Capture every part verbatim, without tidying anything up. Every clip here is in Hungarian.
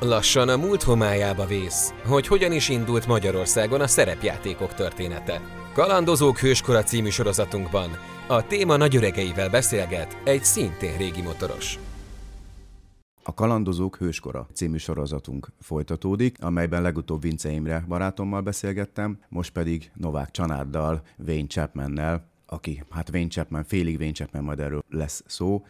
Lassan a múlt homályába vész, hogy hogyan is indult Magyarországon a szerepjátékok története. Kalandozók Hőskora című sorozatunkban a téma nagyöregeivel beszélget egy szintén régi motoros. A Kalandozók Hőskora című sorozatunk folytatódik, amelyben legutóbb Vincze Imre barátommal beszélgettem, most pedig Novák Csanáddal, Vince Chapmannel, aki, hát Vince Chapman, félig Vince Chapman, majd erről lesz szó,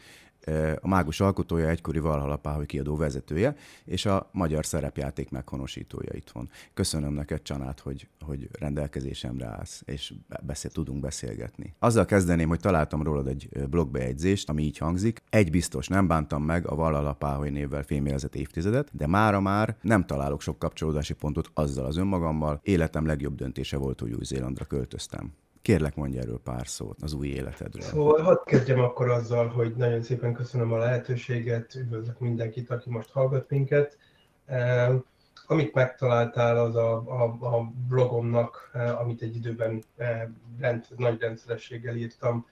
a mágus alkotója, egykori Valhalla Páholy kiadó vezetője, és a magyar szerepjáték meghonosítója itthon. Köszönöm neked, Csanád, hogy, hogy rendelkezésemre állsz, és beszél, tudunk beszélgetni. Azzal kezdeném, hogy találtam rólad egy blogbejegyzést, ami így hangzik. Egy biztos, nem bántam meg a Valhalla Páholy névvel fémjelzett évtizedet, de mára már nem találok sok kapcsolódási pontot azzal az önmagammal. Életem legjobb döntése volt, hogy Új-Zélandra költöztem. Kérlek, mondj erről pár szót az új életedről. Szóval hadd kezdjem akkor azzal, hogy nagyon szépen köszönöm a lehetőséget, üdvözlök mindenkit, aki most hallgat minket. Eh, amit megtaláltál, az a, a, a blogomnak, eh, amit egy időben eh, rend, nagy rendszerességgel írtam,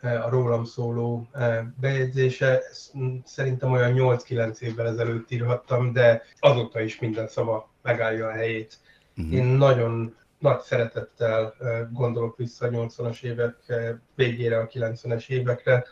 eh, a rólam szóló eh, bejegyzése. Ezt szerintem olyan nyolc-kilenc évvel ezelőtt írhattam, de azóta is minden szava megállja a helyét. Uh-huh. Én nagyon... nagy szeretettel gondolok vissza a nyolcvanas évek végére, a kilencvenes évekre.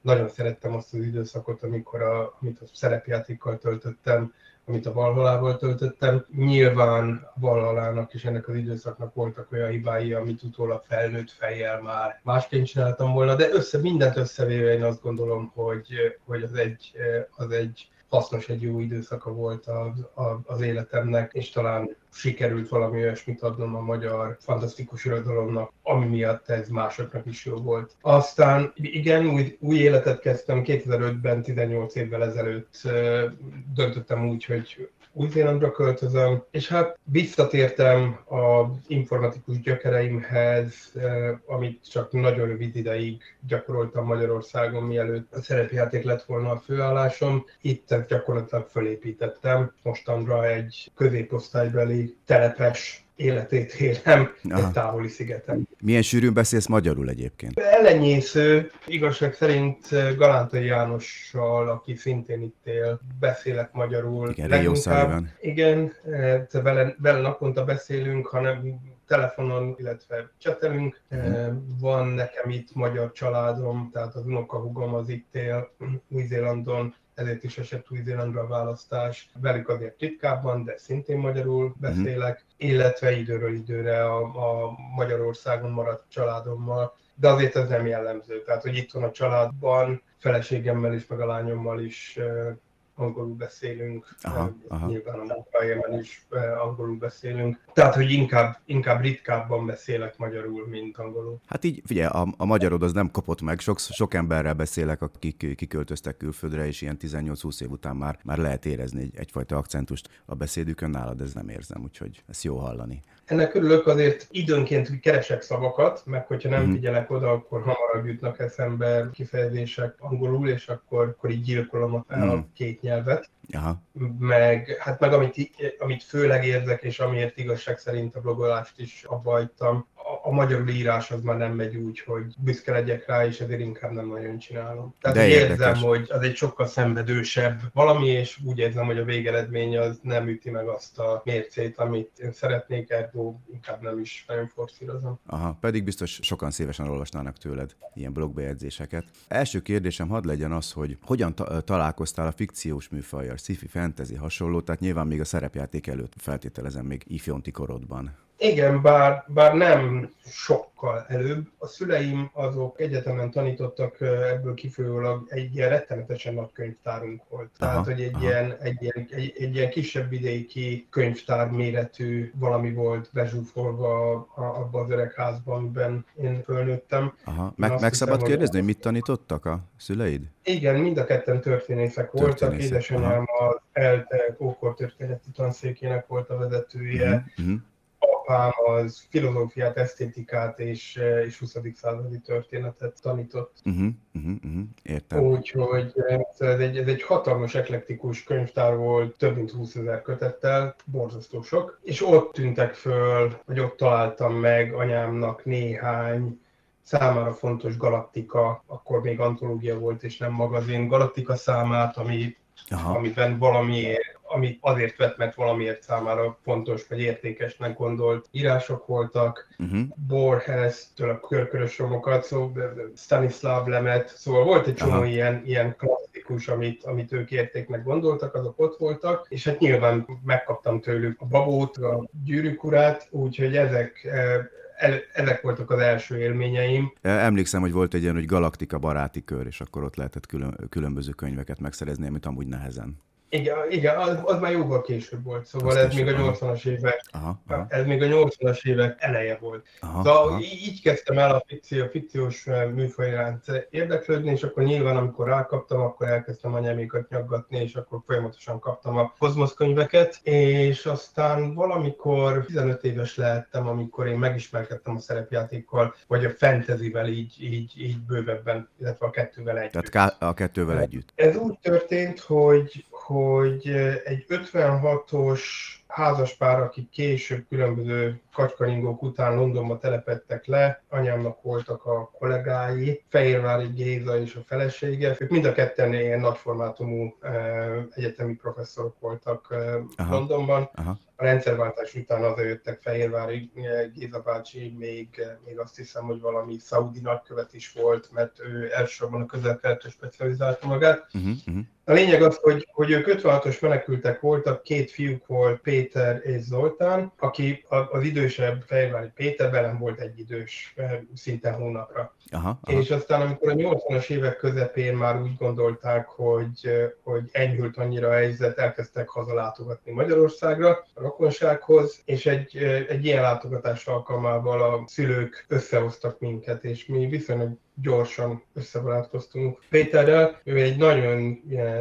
Nagyon szerettem azt az időszakot, amikor a, amit a szerepjátékkal töltöttem, amit a Valhallával töltöttem. Nyilván a Valhallának és ennek az időszaknak voltak olyan hibái, amit utólag felnőtt fejjel már másként csináltam volna, de össze, mindent összevéve én azt gondolom, hogy, hogy az egy, az egy hasznos, egy jó időszaka volt az, a, az életemnek, és talán sikerült valami olyasmit adnom a magyar fantasztikus irodalomnak, ami miatt ez másoknak is jó volt. Aztán igen, új, új életet kezdtem kétezer-ötben, tizennyolc évvel ezelőtt döntöttem úgy, hogy Új-Zélandra költözöm, és hát visszatértem az informatikus gyökereimhez, amit csak nagyon rövid ideig gyakoroltam Magyarországon, mielőtt a szerepjáték lett volna a főállásom. Itt ezt gyakorlatilag fölépítettem. Mostanra egy középosztálybeli telepes életét élem egy távoli szigeten. Milyen sűrűn beszélsz magyarul egyébként? Elenyésző. Igazság szerint Galántai Jánossal, aki szintén itt él, beszélek magyarul. Igen, leginkább. Igen, vele, vele naponta beszélünk, hanem telefonon, illetve csetelünk. Hmm. Van nekem itt magyar családom, tehát az unokahúgom az itt él Új-Zélandon, ezért is esett Új-Zélandra a választás. Velük azért ritkábban, de szintén magyarul beszélek, mm-hmm. illetve időről időre a, a Magyarországon maradt családommal. De azért ez nem jellemző. Tehát, hogy itthon a családban, feleségemmel is, meg a lányommal is eh, angolul beszélünk. Aha, aha. Nyilván a munkájában is eh, angolul beszélünk. Tehát, hogy inkább, inkább ritkábban beszélek magyarul, mint angolul. Hát így, figyelj, a, a magyarod az nem kopott meg. Sok, sok emberrel beszélek, akik kiköltöztek külföldre, és ilyen tizennyolc-húsz év után már, már lehet érezni egy, egyfajta akcentust a beszédükön. Nálad ez nem érzem, úgyhogy ezt jó hallani. Ennek örülök, azért időnként keresek szavakat, meg hogyha nem mm. figyelek oda, akkor hamarabb jutnak eszembe kifejezések angolul, és akkor, akkor így gyilkolom mm. a két nyelvet. Aha. Meg, hát meg amit, amit főleg érzek, és amiért igazság szerint a blogolást is abba hagytam, a, a magyarul írás az már nem megy úgy, hogy büszke legyek rá, és ezért inkább nem nagyon csinálom. Tehát de érzem, érdekes. Hogy az egy sokkal szenvedősebb valami, és úgy érzem, hogy a végeredmény az nem üti meg azt a mércét, amit én szeretnék, ergo inkább nem is nagyon forszírozom. Aha, pedig biztos sokan szívesen olvasnának tőled ilyen blogbejegyzéseket. Első kérdésem hadd legyen az, hogy hogyan ta- találkoztál a fikciós műfajjal? Sci-fi, fantasy, hasonló, tehát nyilván még a szerepjáték előtt feltételezem, még ifjonti korodban. Igen, bár, bár nem sokkal előbb. A szüleim azok egyetemen tanítottak, ebből kifolyólag egy ilyen rettenetesen nagy könyvtárunk volt. Aha, tehát, hogy egy ilyen, egy, ilyen, egy, egy ilyen kisebb vidéki könyvtár méretű valami volt bezsúfolva abban az öregházban, amiben én fölnőttem. Aha. Meg, meg szabad hiszem, kérdezni, hogy mit tanítottak a szüleid? Igen, mind a ketten történészek voltak. Édesanyám az ELTE ókortörténeti tanszékének volt a vezetője. Mm-hmm. Apám az filozófiát, esztétikát és, és huszadik századi történetet tanított. Uh-huh, uh-huh, uh-huh, értem. Úgyhogy ez egy, ez egy hatalmas, eklektikus könyvtár volt, több mint húszezer kötettel, borzasztó sok. És ott tűntek föl, vagy ott találtam meg anyámnak néhány számára fontos Galaktika, akkor még antológia volt és nem magazin, Galaktika számát, ami, amiben valamiért ami azért vett, mert valamiért számára fontos vagy értékesnek gondolt írások voltak, uh-huh. Borges-től a körkörös romokat, szó, Stanislav Lemet, szóval volt egy csomó ilyen, ilyen klasszikus, amit, amit ők értéknek gondoltak, azok ott voltak, és hát nyilván megkaptam tőlük a Babót, a Gyűrűk urát, úgyhogy ezek... El, ezek voltak az első élményeim. Emlékszem, hogy volt egy olyan, hogy Galaktika baráti kör, és akkor ott lehetett külön, különböző könyveket megszerezni, amit amúgy nehezen. Igen, igen az, az már jóval később volt, szóval azt ez még a nyolcvanas évek, aha, aha. ez még a nyolcvanas évek eleje volt. Aha, szóval aha. így kezdtem el a, fikció, a fikciós műfaj iránt érdeklődni, és akkor nyilván, amikor rákaptam, akkor elkezdtem anyámékat nyaggatni, és akkor folyamatosan kaptam a Kozmosz könyveket, és aztán valamikor tizenöt éves lehettem, amikor én megismerkedtem a szerepjátékkal, vagy a fantasyvel így, így, így bővebben, illetve a kettővel együtt. Tehát a kettővel együtt. Ez úgy történt, hogy hogy egy ötvenhatos házaspár, akik később különböző kacskaringók után Londonba telepedtek le, anyámnak voltak a kollégái, Fehérvári Géza és a felesége. Ők mind a ketten ilyen nagyformátumú egyetemi professzorok voltak aha, Londonban. Aha. A rendszerváltás után azért jöttek Fehérvári Géza bácsi, még, még azt hiszem, hogy valami szaudi nagykövet is volt, mert ő elsősorban a közel-keletre specializálta magát. Uh-huh, uh-huh. A lényeg az, hogy, hogy ők ötvenhatos menekültek voltak, két fiúk volt, Péter és Zoltán, aki az idősebb Fehérvári Péter velem volt egy idős, szinte hónapra. Aha, aha. És aztán, amikor a nyolcvanas évek közepén már úgy gondolták, hogy, hogy enyhült annyira a helyzet, elkezdtek hazalátogatni Magyarországra, rokonsághoz, és egy, egy ilyen látogatás alkalmával a szülők összehoztak minket, és mi viszonylag gyorsan összebarátkoztunk Péterrel. Ő egy nagyon,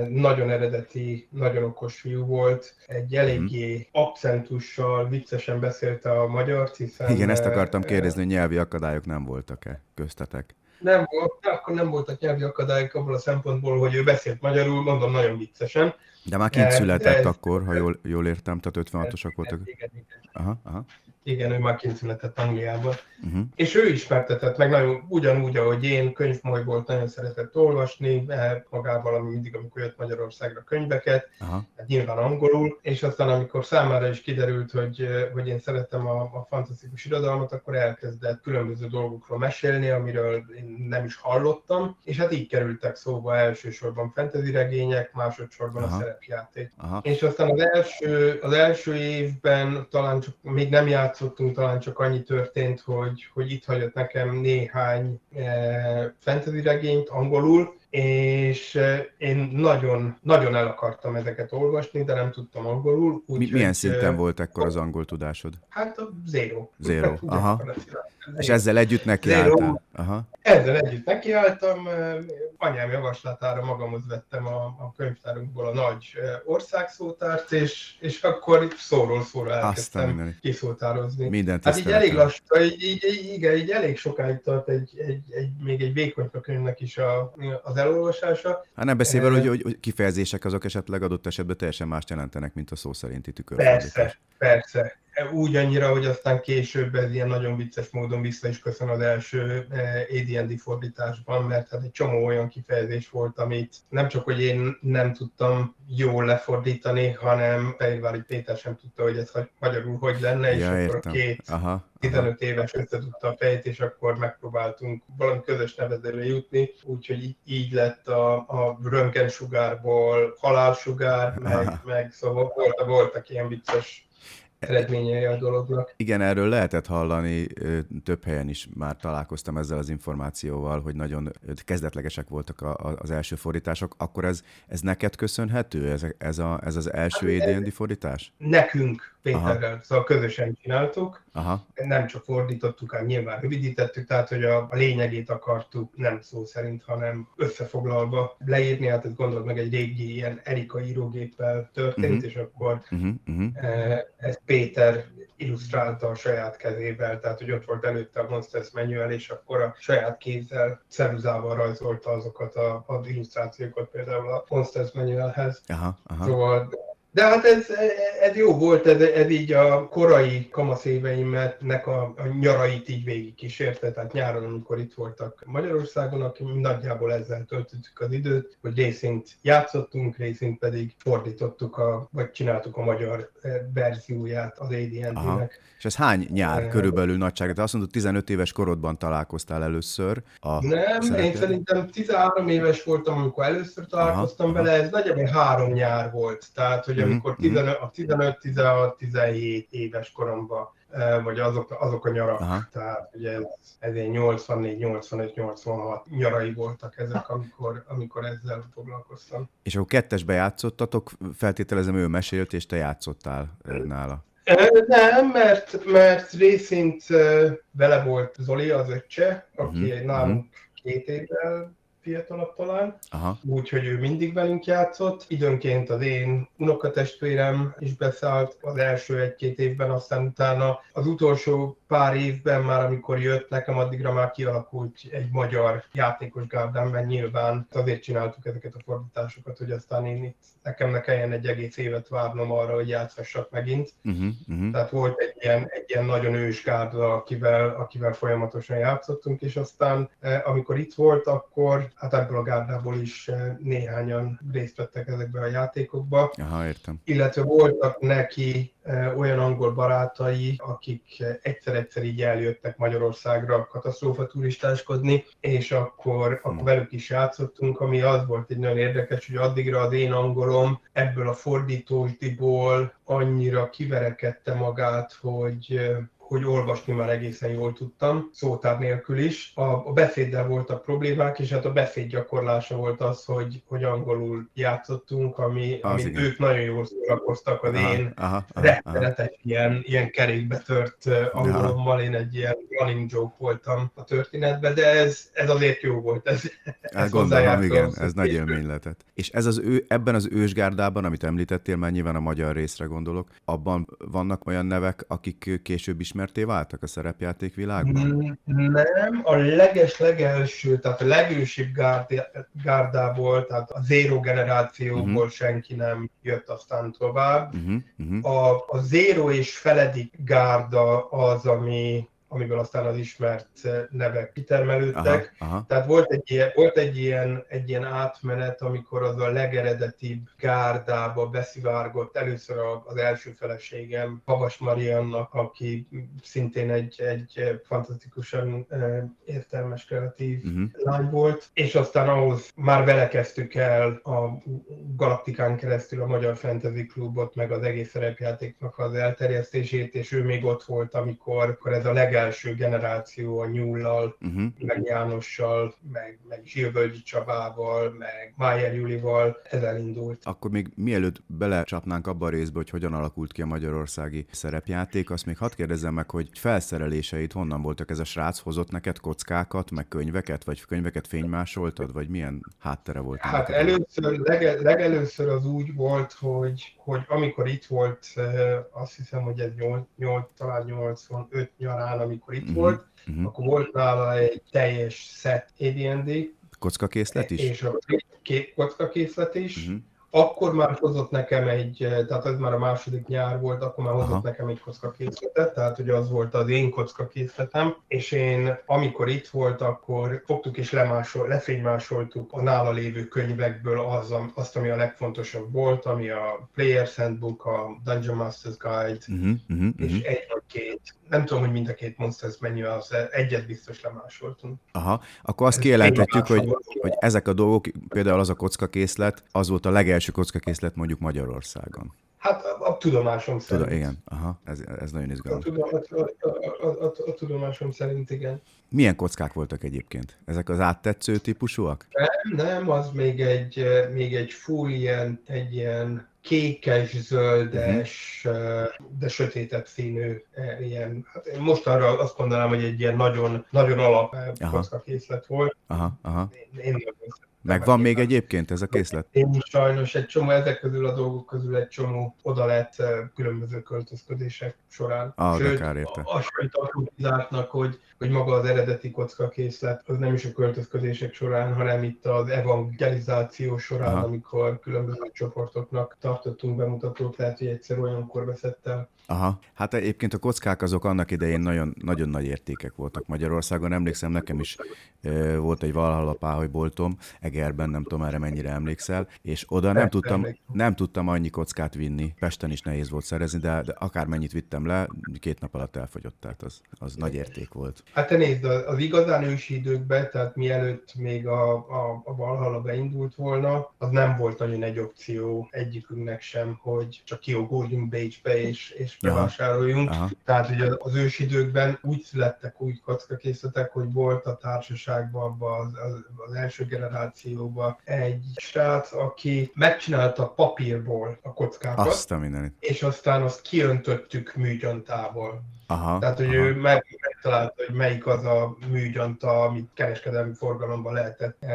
nagyon eredeti, nagyon okos fiú volt, egy eléggé akcentussal, viccesen beszélte a magyart, hiszen... Igen, ezt akartam kérdezni, hogy nyelvi akadályok nem voltak-e köztetek? Nem volt, akkor nem voltak nyelvi akadályok abból a szempontból, hogy ő beszélt magyarul, mondom, nagyon viccesen. De már kint született ez, akkor, ha jól, jól értem, tehát ötvenhatosak voltak. Igen, igen. Aha, aha. Igen, ő már kint született Angliában. Uh-huh. És ő ismertetett meg nagyon, ugyanúgy, ahogy én, könyvmolyból nagyon szeretett olvasni, magával, ami mindig, amikor jött Magyarországra könyveket, uh-huh. hát nyilván angolul, és aztán amikor számára is kiderült, hogy, hogy én szeretem a, a fantasztikus irodalmat, akkor elkezdett különböző dolgokról mesélni, amiről én nem is hallottam, és hát így kerültek szóba elsősorban fantasy regények, másodszorban uh-huh. a szerepjáték. Uh-huh. És aztán az első, az első évben talán csak még nem járt Szoktunk, talán csak annyi történt, hogy, hogy itt hagyott nekem néhány eh, fantasy regényt angolul, és eh, én nagyon, nagyon el akartam ezeket olvasni, de nem tudtam angolul. Úgy, Mi, milyen hogy, szinten eh, volt ekkor az angol tudásod? Hát a zero. Zero, hát, aha. És ezzel együtt nekiálltál? Aha. Ezzel együtt nekiálltam, anyám javaslatára magamhoz vettem a, a könyvtárunkból a nagy országszótárt, és, és akkor szóról szóra elkezdtem kiszótározni. Minden hát így elég lassú, így, így, így, igen, így elég sokáig tart egy, egy, egy, még egy vékonyka könyvnek is a, az elolvasása. Hát nem beszélve, hogy, hogy, hogy kifejezések azok esetleg adott esetben teljesen mást jelentenek, mint a szó szerinti tükörfordítás. Persze, persze. Úgy annyira, hogy aztán később ez ilyen nagyon vicces módon vissza is köszön az első á dé és dé fordításban, mert hát egy csomó olyan kifejezés volt, amit nem csak, hogy én nem tudtam jól lefordítani, hanem Fehérvári Péter sem tudta, hogy ez magyarul hogy lenne, ja, és akkor értem. két... Aha. tizenöt éves összetudta a fejét, és akkor megpróbáltunk valami közös nevezőre jutni, úgyhogy így lett a, a röntgensugárból halálsugár, meg, meg szóval voltak, voltak ilyen vicces eredményei a dolognak. Igen, erről lehetett hallani, több helyen is már találkoztam ezzel az információval, hogy nagyon kezdetlegesek voltak a, a, az első fordítások. Akkor ez, ez neked köszönhető, ez, ez, a, ez az első hát, á dé és dé fordítás? Nekünk, Péterrel, aha. szóval közösen csináltuk. Aha. Nem csak fordítottuk, hanem nyilván rövidítettük, tehát hogy a, a lényegét akartuk nem szó szerint, hanem összefoglalva leírni, hát ezt gondolod meg egy régi ilyen Erika írógéppel történt, uh-huh. és akkor uh-huh. Uh-huh. E, ezt Péter illusztrálta a saját kezével, tehát hogy ott volt előtte a Monsters Manual, és akkor a saját kézzel, ceruzával rajzolta azokat a, az illusztrációkat például a Monsters Manualhez. Aha, aha. Szóval De hát ez, ez jó volt, ez, ez így a korai kamaszéveimnek a, a nyarait így végig kísérte, tehát nyáron, amikor itt voltak Magyarországon, akkor nagyjából ezzel töltöttük az időt, hogy részint játszottunk, részint pedig fordítottuk, a, vagy csináltuk a magyar verzióját az á dé és dé-nek. És ez hány nyár e... körülbelül nagyságát? Azt mondod, tizenöt éves korodban találkoztál először. A Nem, szeretően. Én szerintem tizenhárom éves voltam, amikor először találkoztam aha, vele, aha. Ez nagyjából három nyár volt, tehát hogy amikor tizenöt, tizenhat, tizenhét éves koromban, vagy azok, azok a nyarak, aha. Tehát ugye ez, ez én nyolcvannégy, nyolcvanöt, nyolcvanhat nyarai voltak ezek, amikor, amikor ezzel foglalkoztam. És akkor kettesbe játszottatok, feltételezem ő mesélt, és te játszottál nála. Nem, mert, mert részint vele volt Zoli, az öccse, aki uh-huh. egy nálunk két évvel fiatalabb talán, úgyhogy ő mindig velünk játszott. Időnként az én unokatestvérem is beszállt az első egy-két évben, aztán utána az utolsó pár évben már, amikor jött nekem, addigra már kialakult egy magyar játékos gárdám, mert nyilván azért csináltuk ezeket a fordításokat, hogy aztán én itt nekem ne kelljen egy egész évet várnom arra, hogy játszhassak megint. Uh-huh, uh-huh. Tehát volt egy ilyen, egy ilyen nagyon ős gárda, akivel, akivel folyamatosan játszottunk, és aztán eh, amikor itt volt, akkor hát ebből a gárdából is eh, néhányan részt vettek ezekbe a játékokba. Aha, értem. Illetve voltak neki eh, olyan angol barátai, akik eh, egyszer-egyszer így eljöttek Magyarországra katasztrófa turistáskodni, és akkor, hmm. akkor velük is játszottunk, ami az volt egy nagyon érdekes, hogy addigra az én angolom ebből a fordítósdiból annyira kiverekedte magát, hogy, hogy olvasni már egészen jól tudtam, szótár nélkül is. A, a beszéddel voltak problémák, és hát a beszéd gyakorlása volt az, hogy, hogy angolul játszottunk, ami, amit ők nagyon jól szórakoztak az aha, én aha, aha, rettenetes aha. ilyen, ilyen kerékbe tört angolommal, én egy ilyen running joke voltam a történetben, de ez, ez azért jó volt. Ez, ez gondolom, igen, ez nagy élmény lehetett. És ez az ő, ebben az ősgárdában, amit említettél, már nyilván a magyar részre gondolok, abban vannak olyan nevek, akik később is ismerté váltak a szerepjáték világban? Nem, a leges-legelső, tehát a legősibb gárdából, tehát a zéro generációból uh-huh. senki nem jött aztán tovább. Uh-huh. Uh-huh. A, a zéro és feledik gárda az, ami... amiből aztán az ismert nevek kitermelődtek. Aha, aha. Tehát volt, egy ilyen, volt egy, ilyen, egy ilyen átmenet, amikor az a legeredetibb gárdába beszivárgott először az első feleségem, Havas Marianna, aki szintén egy, egy fantasztikusan értelmes, kreatív uh-huh. lány volt, és aztán ahhoz már vele kezdtük el a Galaktikán keresztül a Magyar Fantasy Klubot, meg az egész szerepjátéknak az elterjesztését, és ő még ott volt, amikor, amikor ez a legelső első generáció a Nyúllal, uh-huh. meg Jánossal, meg, meg Zsírbölgyi Csabával, meg Májer Júlival, ez elindult. Akkor még mielőtt belecsapnánk abba a részbe, hogy hogyan alakult ki a magyarországi szerepjáték, azt még hadd kérdezzem meg, hogy felszereléseid honnan voltak? Ez a srác hozott neked kockákat, meg könyveket, vagy könyveket fénymásoltad, vagy milyen háttere volt? Hát először, lege, legelőször az úgy volt, hogy, hogy amikor itt volt, azt hiszem, hogy ez nyolc, nyolc, talán nyolcvanöt nyarán, amikor itt uh-huh, volt, uh-huh. akkor volt nála egy teljes szett á dé és dé. Kockakészlet is? És a két kockakészlet is. Uh-huh. Akkor már hozott nekem egy, tehát ez már a második nyár volt, akkor már hozott aha. nekem egy kockakészletet, tehát ugye az volt az én kockakészletem, és én amikor itt volt, akkor fogtuk és lemásol, lefénymásoltuk a nála lévő könyvekből az, azt, ami a legfontosabb volt, ami a Player's Handbook, a Dungeon Master's Guide, uh-huh, uh-huh, és uh-huh. egy vagy két, nem tudom, hogy mind a két Monsters Manual, az egyet biztos lemásoltunk. Aha, akkor azt kijelentettük, hogy, hogy ezek a dolgok, például az a kockakészlet, az volt a legelső első kockakészlet mondjuk Magyarországon. Hát a, a tudomásom szerint. Tudom, igen, aha, ez, ez nagyon izgalmas. A, a, a, a, a tudomásom szerint, igen. Milyen kockák voltak egyébként? Ezek az áttetsző típusúak? Nem, nem, az még egy, még egy full ilyen, egy ilyen kékes-zöldes, uh-huh. de sötétebb színű ilyen, hát én mostanra azt mondanám, hogy egy ilyen nagyon, nagyon alap kockakészlet volt. Aha, aha. Én, én Meg van még egyébként ez a készlet? Én sajnos egy csomó, ezek közül a dolgok közül egy csomó oda lett különböző költözködések során. Ah, sőt, azt tartunk kizártnak, hogy, hogy maga az eredeti kocka készlet, az nem is a költözködések során, hanem itt az evangelizáció során, aha, amikor különböző csoportoknak tartottunk bemutatót, lehet, hogy egyszer olyankor veszett el. Aha, hát egyébként a kockák azok annak idején nagyon, nagyon nagy értékek voltak Magyarországon. Emlékszem, nekem is euh, volt egy Valhalla Páholy boltom, Egerben, nem tudom erre mennyire emlékszel, és oda nem tudtam, nem tudtam annyi kockát vinni. Pesten is nehéz volt szerezni, de, de akármennyit vittem le, két nap alatt elfogyott, tehát az, az nagy érték volt. Hát te nézd, az igazán ősi időkben, tehát mielőtt még a, a, a Valhalla beindult volna, az nem volt nagyon egy opció egyikünknek sem, hogy csak kiogódjunk Bécsbe és, és bevásároljunk. Aha. Aha. Tehát ugye az ősi időkben úgy születtek új kockakészletek, hogy volt a társaságban, az, az, az első generációban egy srác, aki megcsinálta papírból a kockákat, azt a és aztán azt kiöntöttük műgyantából. Aha, Tehát, hogy aha. ő megtalálta, hogy melyik az a műgyanta, amit kereskedelmi forgalomban lehetett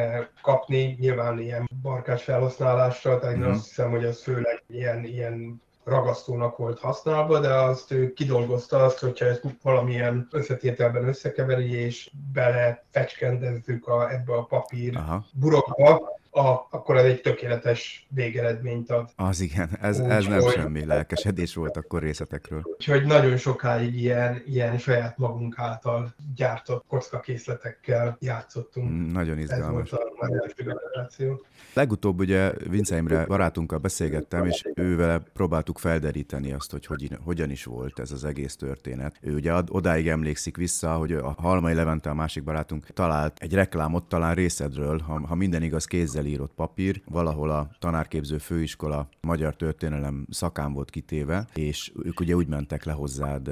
kapni, nyilván ilyen barkás felhasználásra, tehát mm. én azt hiszem, hogy az főleg ilyen, ilyen ragasztónak volt használva, de azt ő kidolgozta azt, hogyha ezt valamilyen összetételben összekeveri, és belefecskendezzük a, ebbe a papír aha. burokba, A, akkor ez egy tökéletes végeredményt ad. Az igen, ez, ez nem semmi lelkesedés volt akkor részletekről. Úgyhogy nagyon sokáig ilyen, ilyen saját magunk által gyártott kockakészletekkel játszottunk. Nagyon izgalmas. Ez volt a magyar generáció. Legutóbb ugye Vincze Imre barátunkkal beszélgettem, és ővele próbáltuk felderíteni azt, hogy, hogy hogyan is volt ez az egész történet. Ő ugye odáig emlékszik vissza, hogy a Halmai Levente, a másik barátunk talált egy reklámot talán részedről, ha, ha minden igaz, kézzel írott papír, valahol a tanárképző főiskola magyar történelem szakán volt kitéve, és ők ugye úgy mentek le hozzád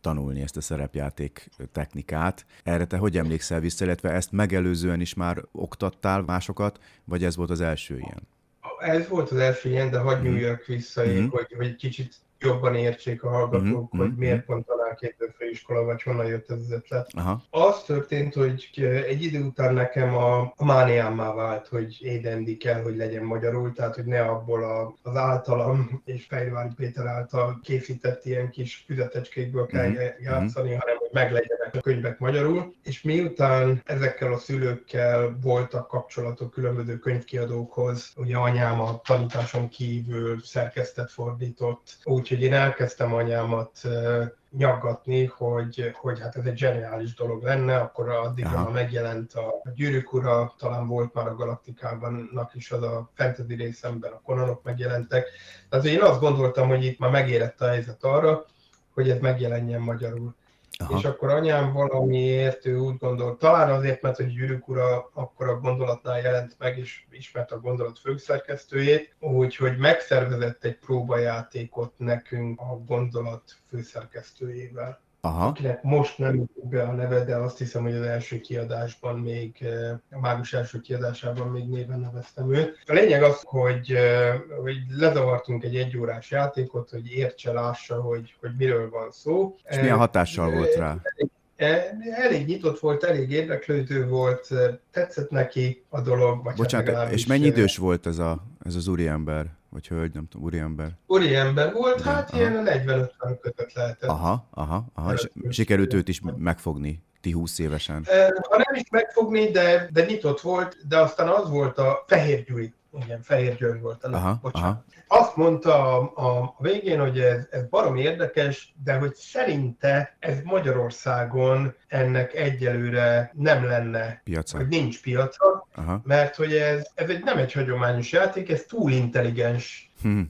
tanulni ezt a szerepjáték technikát. Erre te hogy emlékszel vissza, illetve ezt megelőzően is már oktattál másokat, vagy ez volt az első ilyen? Ez volt az első ilyen, de hadd nyúljak vissza, mm-hmm. hogy, hogy kicsit jobban értsék a hallgatók, mm-hmm. hogy mm-hmm. miért pont tanárképző főiskola, vagy honnan jött ez az ötlet. Aha. Az történt, hogy egy idő után nekem a, a mániámmá vált, hogy édendi kell, hogy legyen magyarul, tehát hogy ne abból a, az általam és Fehérvári Péter által készített ilyen kis füzetecskékből kell mm-hmm. játszani, hanem hogy meglegyenek a könyvek magyarul. És miután ezekkel a szülőkkel voltak kapcsolatok különböző könyvkiadókhoz, ugye anyám a tanításon kívül szerkesztett, fordított, úgy úgyhogy én elkezdtem anyámat nyaggatni, hogy, hogy hát ez egy zseniális dolog lenne, akkor addigra aha. megjelent a Gyűrűk Ura, talán volt már a Galaktikában is az a fantasy részemben, a Conanok megjelentek. Tehát én azt gondoltam, hogy itt már megérett a helyzet arra, hogy ez megjelenjen magyarul. Aha. És akkor anyám valamiért ő úgy gondolt, talán azért, mert hogy Gyűrűk Ura akkor a Gondolatnál jelent meg, és ismert a Gondolat főszerkesztőjét, úgyhogy megszervezett egy próbajátékot nekünk a Gondolat főszerkesztőjével. Aha. Akinek most nem jut be a neve, de azt hiszem, hogy az első kiadásban még, a mágus első kiadásában még néven neveztem őt. A lényeg az, hogy, hogy lezavartunk egy egyórás játékot, hogy értse, lássa, hogy, hogy miről van szó. És milyen hatással e, volt rá? Elég nyitott volt, elég érdeklődő volt, tetszett neki a dolog. Vagy bocsánat, hát és mennyi idős volt ez, a, ez az úriember? Vagy hölgy, nem tudom, úriember. Úriember volt, de, hát aha. ilyen negyven-ötven kötött lehetett. Aha, aha, aha. És sikerült őt is megfogni, ti húsz évesen. Ha nem is megfogni, de, de nyitott volt, de aztán az volt a Fehér Gyuri. Igen, Fehér György volt annak, aha, bocsánat. Aha. Azt mondta a, a végén, hogy ez, ez barom érdekes, de hogy szerinte ez Magyarországon ennek egyelőre nem lenne, piaca. Hogy nincs piaca, aha. mert hogy ez, ez egy, nem egy hagyományos játék, ez túl intelligens hmm.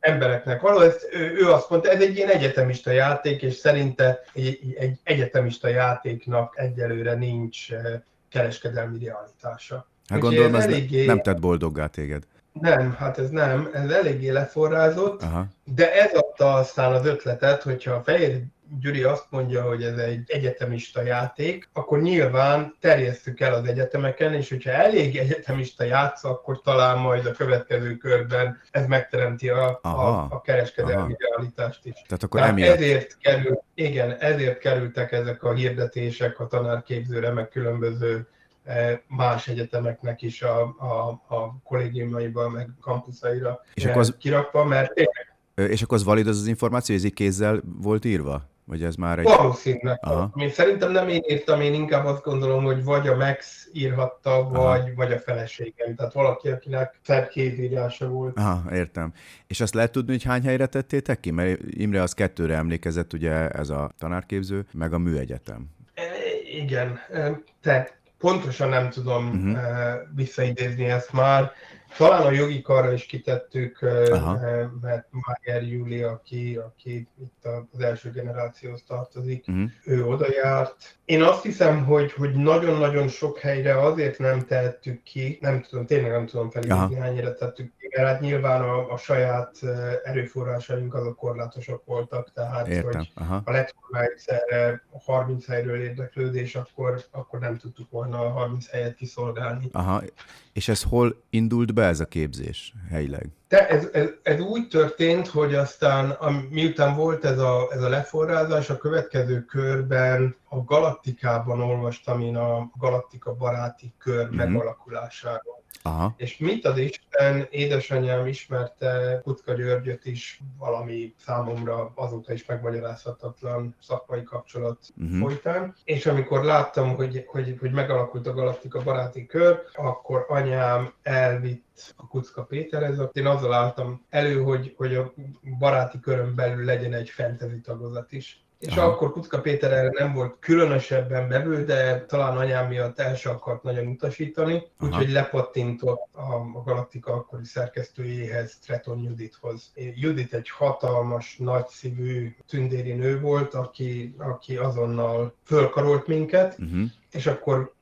embereknek való. Ezt, ő, ő azt mondta, ez egy ilyen egyetemista játék, és szerinte egy, egy egyetemista játéknak egyelőre nincs kereskedelmi realitása. Hát gondolom, ez eléggé... nem tett boldoggá téged. Nem, hát ez nem, ez eléggé leforrázott, aha. de ez adta aztán az ötletet, hogyha a Fehér Gyuri azt mondja, hogy ez egy egyetemista játék, akkor nyilván terjesztük el az egyetemeken, és hogyha elég egyetemista játsz, akkor talán majd a következő körben ez megteremti a, aha, a, a kereskedelmi aha. realitást is. Tehát akkor Tehát emiatt... ezért került, igen, ezért kerültek ezek a hirdetések a tanárképzőre, meg különböző más egyetemeknek is a, a, a kollégiumaiba, meg kampuszaira és akkor az, kirakva, mert... És akkor az valid az az információ, ez így kézzel volt írva? Vagy ez már egy... Valószínűleg. Én szerintem nem én írtam, én inkább azt gondolom, hogy vagy a Max írhatta, vagy, vagy a feleségem. Tehát valaki, akinek szebb kézírása volt. Aha, értem. És azt lehet tudni, hogy hány helyre tettétek ki? Mert Imre az kettőre emlékezett, ugye ez a tanárképző, meg a műegyetem. E, igen. Tehát pontosan nem tudom uh-huh. visszaidézni ezt már. Talán a jogi karra is kitettük, Aha. mert Májer Júlia, aki, aki itt az első generációhoz tartozik, uh-huh. ő oda járt. Én azt hiszem, hogy, hogy nagyon-nagyon sok helyre azért nem tehettük ki, nem tudom, tényleg nem tudom felidézni, hányra tettük ki, mert hát nyilván a, a saját erőforrásaink azok korlátosak voltak, tehát Értem. hogy Aha. ha lett volna egyszerre a harminc helyről érdeklődés, akkor, akkor nem tudtuk volna a harminc helyet kiszolgálni. Aha. És ez hol indult be ez a képzés helyileg? De ez, ez, ez úgy történt, hogy aztán a, miután volt ez a, ez a leforrázás, a következő körben a Galaktikában olvastam én a Galaktika baráti kör mm-hmm. megalakulásáról. Aha. És mit az Isten, édesanyám ismerte Kuczka Györgyöt is, valami számomra azóta is megmagyarázhatatlan szakmai kapcsolat uh-huh. folytán. És amikor láttam, hogy, hogy, hogy megalakult a Galaktika baráti kör, akkor anyám elvitt a Kuczka Péterhez. Én azzal álltam elő, hogy, hogy a baráti körön belül legyen egy fantasy tagozat is. És Aha. akkor Kuczka Péter erre nem volt különösebben bevő, de talán anyám miatt el se akart nagyon utasítani, úgyhogy lepattintott a Galaktika akkori szerkesztőjéhez, Trethon Judithoz. Judit egy hatalmas, nagyszívű tündéri nő volt, aki, aki azonnal fölkarolt minket, uh-huh. és akkor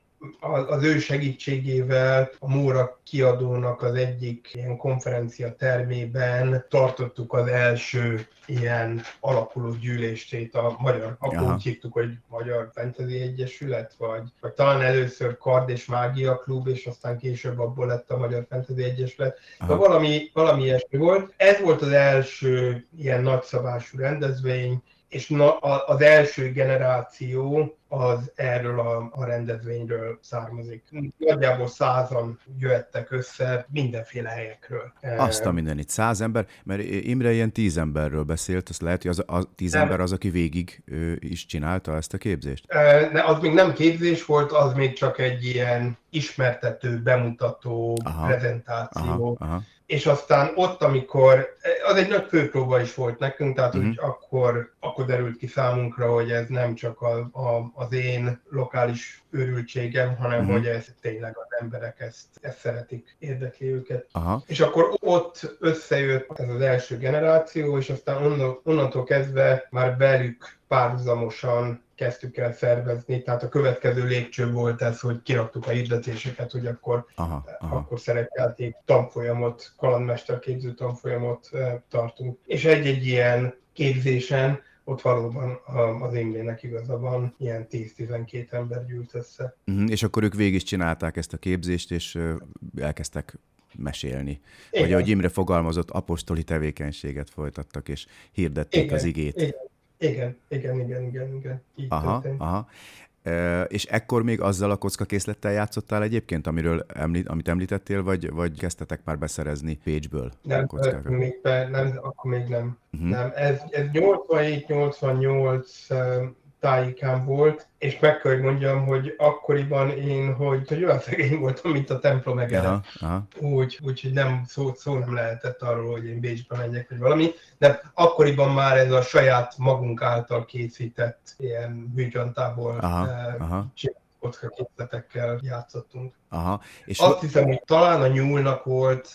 az ő segítségével a Móra kiadónak az egyik ilyen konferencia termében tartottuk az első ilyen alakuló gyűlését a magyar, akkor úgy hívtuk, hogy Magyar Fantasy Egyesület, vagy, vagy talán először Kard és Mágia Klub, és aztán később abból lett a Magyar Fantasy Egyesület. De valami, valami ilyesmi volt. Ez volt az első ilyen nagyszabású rendezvény, és na, az első generáció az erről a, a rendezvényről származik. Nagyjából százan jöttek össze mindenféle helyekről. Azt a mindenit, száz ember, mert Imre ilyen tíz emberről beszélt, azt lehet, hogy az, az tíz nem. ember az, aki végig ő, is csinálta ezt a képzést? De az még nem képzés volt, az még csak egy ilyen ismertető, bemutató, aha, prezentáció. Aha, aha. És aztán ott, amikor, az egy nagy főpróba is volt nekünk, tehát mm-hmm. úgy akkor, akkor derült ki számunkra, hogy ez nem csak a, a, az én lokális őrültségem, hanem mm-hmm. hogy ez tényleg az emberek ezt, ezt szeretik, érdekli őket. Aha. És akkor ott összejött ez az első generáció, és aztán onnan, onnantól kezdve már velük párhuzamosan kezdtük el szervezni, tehát a következő lépcső volt ez, hogy kiraktuk a hirdetéseket, hogy akkor, aha, aha. akkor szerepjáték tanfolyamot, kalandmesterképző tanfolyamot tartunk. És egy-egy ilyen képzésen ott valóban az Imrének igazabban ilyen tíz-tizenkét ember gyűlt össze. Uh-huh, és akkor ők végig csinálták ezt a képzést, és elkezdtek mesélni. Igen. Vagy ahogy Imre fogalmazott, apostoli tevékenységet folytattak, és hirdették igen, az igét. Igen. Igen, igen, igen, igen, igen. Így aha, aha. E, és ekkor még azzal a kockakészlettel játszottál egyébként, amiről említ, amit említettél, vagy, vagy kezdtetek már beszerezni Pécsből? Nem, még be, nem, akkor még nem. Uh-huh. nem. Ez, ez nyolcvanhét nyolcvannyolc tájékán volt, és meg kell, hogy mondjam, hogy akkoriban én, hogy, hogy olyan szegény voltam, mint a templom egere. Úgy, úgyhogy nem, szó, szó nem lehetett arról, hogy én Bécsbe menjek, vagy valami. De akkoriban már ez a saját magunk által készített ilyen műgyantából csinálni. Kockakészletekkel játszottunk. Aha. És azt hiszem, hogy talán a Nyúlnak volt,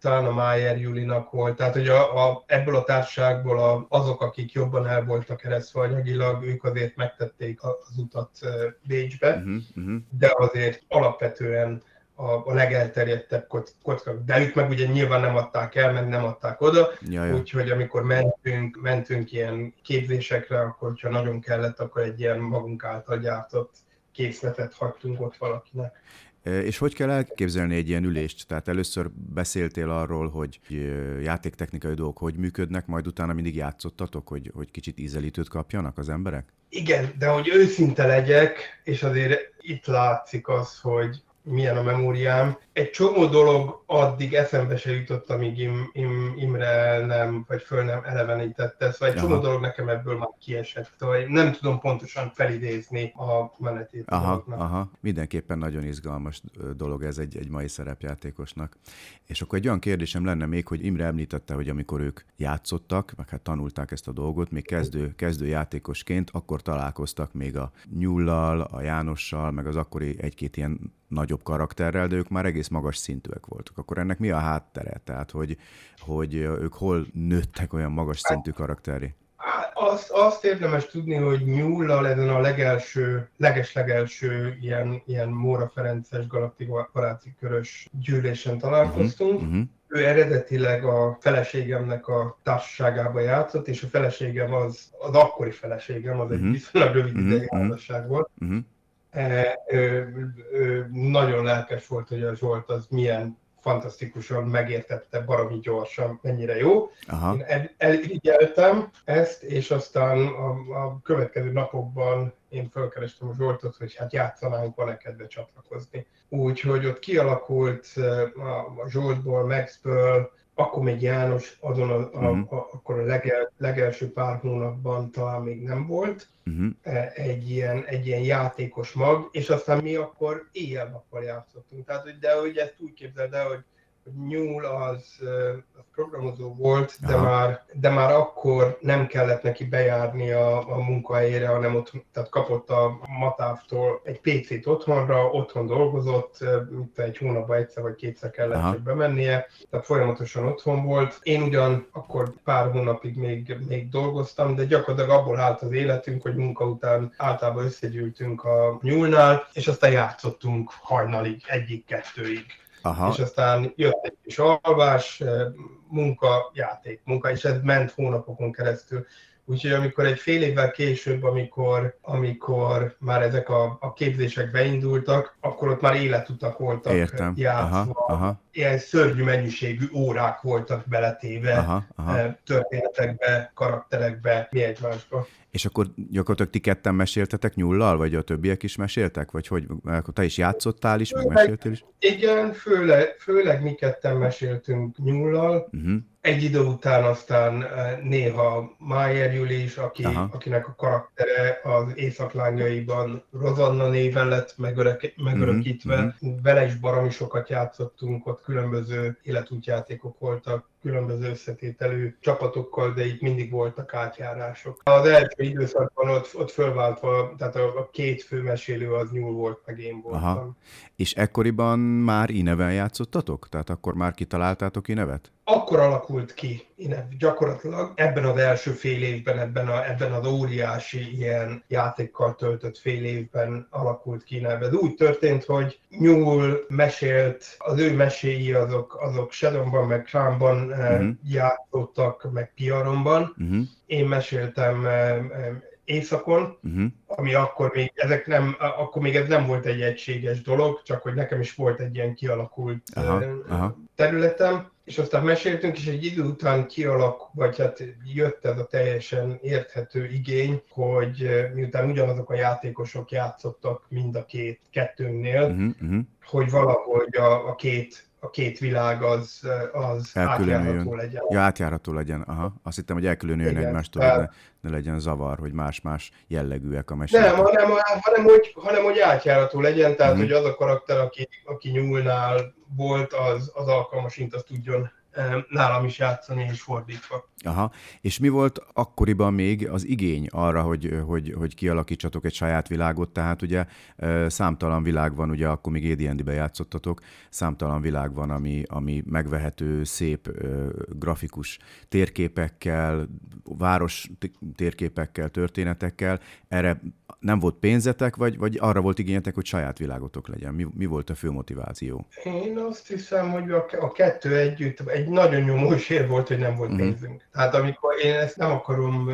talán a Májer Julinak volt, tehát hogy a, a, ebből a társaságból a, azok, akik jobban el voltak keresztve anyagilag, ők azért megtették az utat Bécsbe, uh-huh, uh-huh. de azért alapvetően a, a legelterjedtebb kockák. De ők meg ugye nyilván nem adták el, meg nem adták oda, Jajon. úgyhogy amikor mentünk, mentünk ilyen képzésekre, akkor ha nagyon kellett, akkor egy ilyen magunk által gyártott készletet hagytunk ott valakinek. És hogy kell elképzelni egy ilyen ülést? Tehát először beszéltél arról, hogy játéktechnikai dolgok hogy működnek, majd utána mindig játszottatok, hogy, hogy kicsit ízelítőt kapjanak az emberek? Igen, de hogy őszinte legyek, és azért itt látszik az, hogy milyen a memóriám. Egy csomó dolog addig eszembe se jutott, amíg Im, Im, Imre nem, vagy föl nem elevenítette, szóval egy Aha. csomó dolog nekem ebből már kiesett, vagy nem tudom pontosan felidézni a menetét. Aha, aha. Mindenképpen nagyon izgalmas dolog ez egy, egy mai szerepjátékosnak. És akkor egy olyan kérdésem lenne még, hogy Imre említette, hogy amikor ők játszottak, meg hát tanulták ezt a dolgot, még kezdő, kezdő játékosként, akkor találkoztak még a Nyullal, a Jánossal, meg az akkori egy-két ilyen nagyobb karakterrel, de ők már egész magas szintűek voltak. Akkor ennek mi a háttere? Tehát, hogy, hogy ők hol nőttek olyan magas szintű karakterré? Azt, azt érdemes tudni, hogy Nyúllal ezen a legelső, leges-legelső ilyen, ilyen Móra Ferences galaktika baráti körös gyűlésen találkoztunk. Uh-huh, uh-huh. Ő eredetileg a feleségemnek a társaságába játszott, és a feleségem az, az akkori feleségem, az uh-huh. egy viszonylag rövid uh-huh, idei házasság uh-huh. volt. Uh-huh. E, ő, ő nagyon lelkes volt, hogy a Zsolt az milyen fantasztikusan megértette, baromi gyorsan, mennyire jó. Aha. Én el, elügyeltem ezt, és aztán a, a következő napokban én felkerestem a Zsoltot, hogy hát játszanánk, van-e kedve csatlakozni. Úgyhogy ott kialakult a Zsoltból, Maxből, akkor még János azon a, uh-huh. a, a, akkor a legel, legelső pár hónapban talán még nem volt uh-huh. egy, ilyen, egy ilyen játékos mag, és aztán mi akkor éjjel-nappal játszottunk. Tehát, de hogy ezt úgy képzeld el, hogy, hogy Nyúl az, az programozó volt, de már, de már akkor nem kellett neki bejárni a, a munkahelyére, hanem ott, tehát kapott a Matávtól egy pé cét otthonra, otthon dolgozott, mint egy hónapban egyszer vagy kétszer kellett Aha. bemennie, tehát folyamatosan otthon volt. Én ugyan akkor pár hónapig még, még dolgoztam, de gyakorlatilag abból állt az életünk, hogy munka után általában összegyűltünk a Nyúlnál, és aztán játszottunk hajnalig, egyik-kettőig. Aha. És aztán jött egy kis alvás, munka, játék, munka, és ez ment hónapokon keresztül. Úgyhogy amikor egy fél évvel később, amikor, amikor már ezek a, a képzések beindultak, akkor ott már életutak voltak Értem. játszva. Aha, aha. Ilyen szörnyű mennyiségű órák voltak beletéve aha, aha. történetekbe, karakterekbe, mi egymásba. És akkor gyakorlatilag ti ketten meséltetek Nyullal, vagy a többiek is meséltek? Vagy hogy akkor te is játszottál is, főleg, meg meséltél is? Igen, főleg, főleg mi ketten meséltünk Nyullal. Uh-huh. Egy idő után aztán néha Májer Júli is, aki, akinek a karaktere az Éjszaklányaiban Rozanna néven lett megörök, megörökítve. Uh-huh. Vele is baromi sokat játszottunk, ott különböző életútjátékok voltak, különböző összetételű csapatokkal, de itt mindig voltak átjárások. Az első időszakban ott, ott fölváltva, tehát a, a két fő mesélő az Nyúl volt, meg én voltam. Aha. És ekkoriban már ineven játszottatok? Tehát akkor már kitaláltátok inevet? Akkor alakult ki inev gyakorlatilag. Ebben az első fél évben, ebben, a, ebben az óriási ilyen játékkal töltött fél évben alakult ki inev. Ez úgy történt, hogy Nyúl mesélt, az ő meséi azok, azok Shadowban, meg Klámban Uh-huh. játszottak meg pé er-omban. Uh-huh. Én meséltem éjszakon, uh-huh. ami akkor még, ezek nem, akkor még ez nem volt egy egységes dolog, csak hogy nekem is volt egy ilyen kialakult aha, aha. területem, és aztán meséltünk, és egy idő után kialak, vagy hát jött ez a teljesen érthető igény, hogy miután ugyanazok a játékosok játszottak mind a két kettőnél, uh-huh. hogy valahogy a, a két a két világ az, az átjárható legyen. Ja, átjárható legyen, aha. Azt hittem, hogy elkülönüljön egymástól, de ne legyen zavar, hogy más-más jellegűek a mesék. Nem, hanem, hanem, hogy, hanem hogy átjárható legyen, tehát, uh-huh. hogy az a karakter, aki, aki Nyúlnál volt, az, az alkalmasint, azt tudjon nálam is játszani, és fordítva. Aha, és mi volt akkoriban még az igény arra, hogy, hogy, hogy kialakítsatok egy saját világot? Tehát ugye számtalan világ van, ugye akkor még á dé és dé-ben játszottatok, számtalan világ van, ami, ami megvehető, szép grafikus térképekkel, város térképekkel, történetekkel. Erre nem volt pénzetek, vagy, vagy arra volt igényetek, hogy saját világotok legyen? Mi, mi volt a fő motiváció? Én azt hiszem, hogy a, a kettő együtt, egy nagyon nyomós ér volt, hogy nem volt pénzünk. Mm. Tehát amikor én ezt nem akarom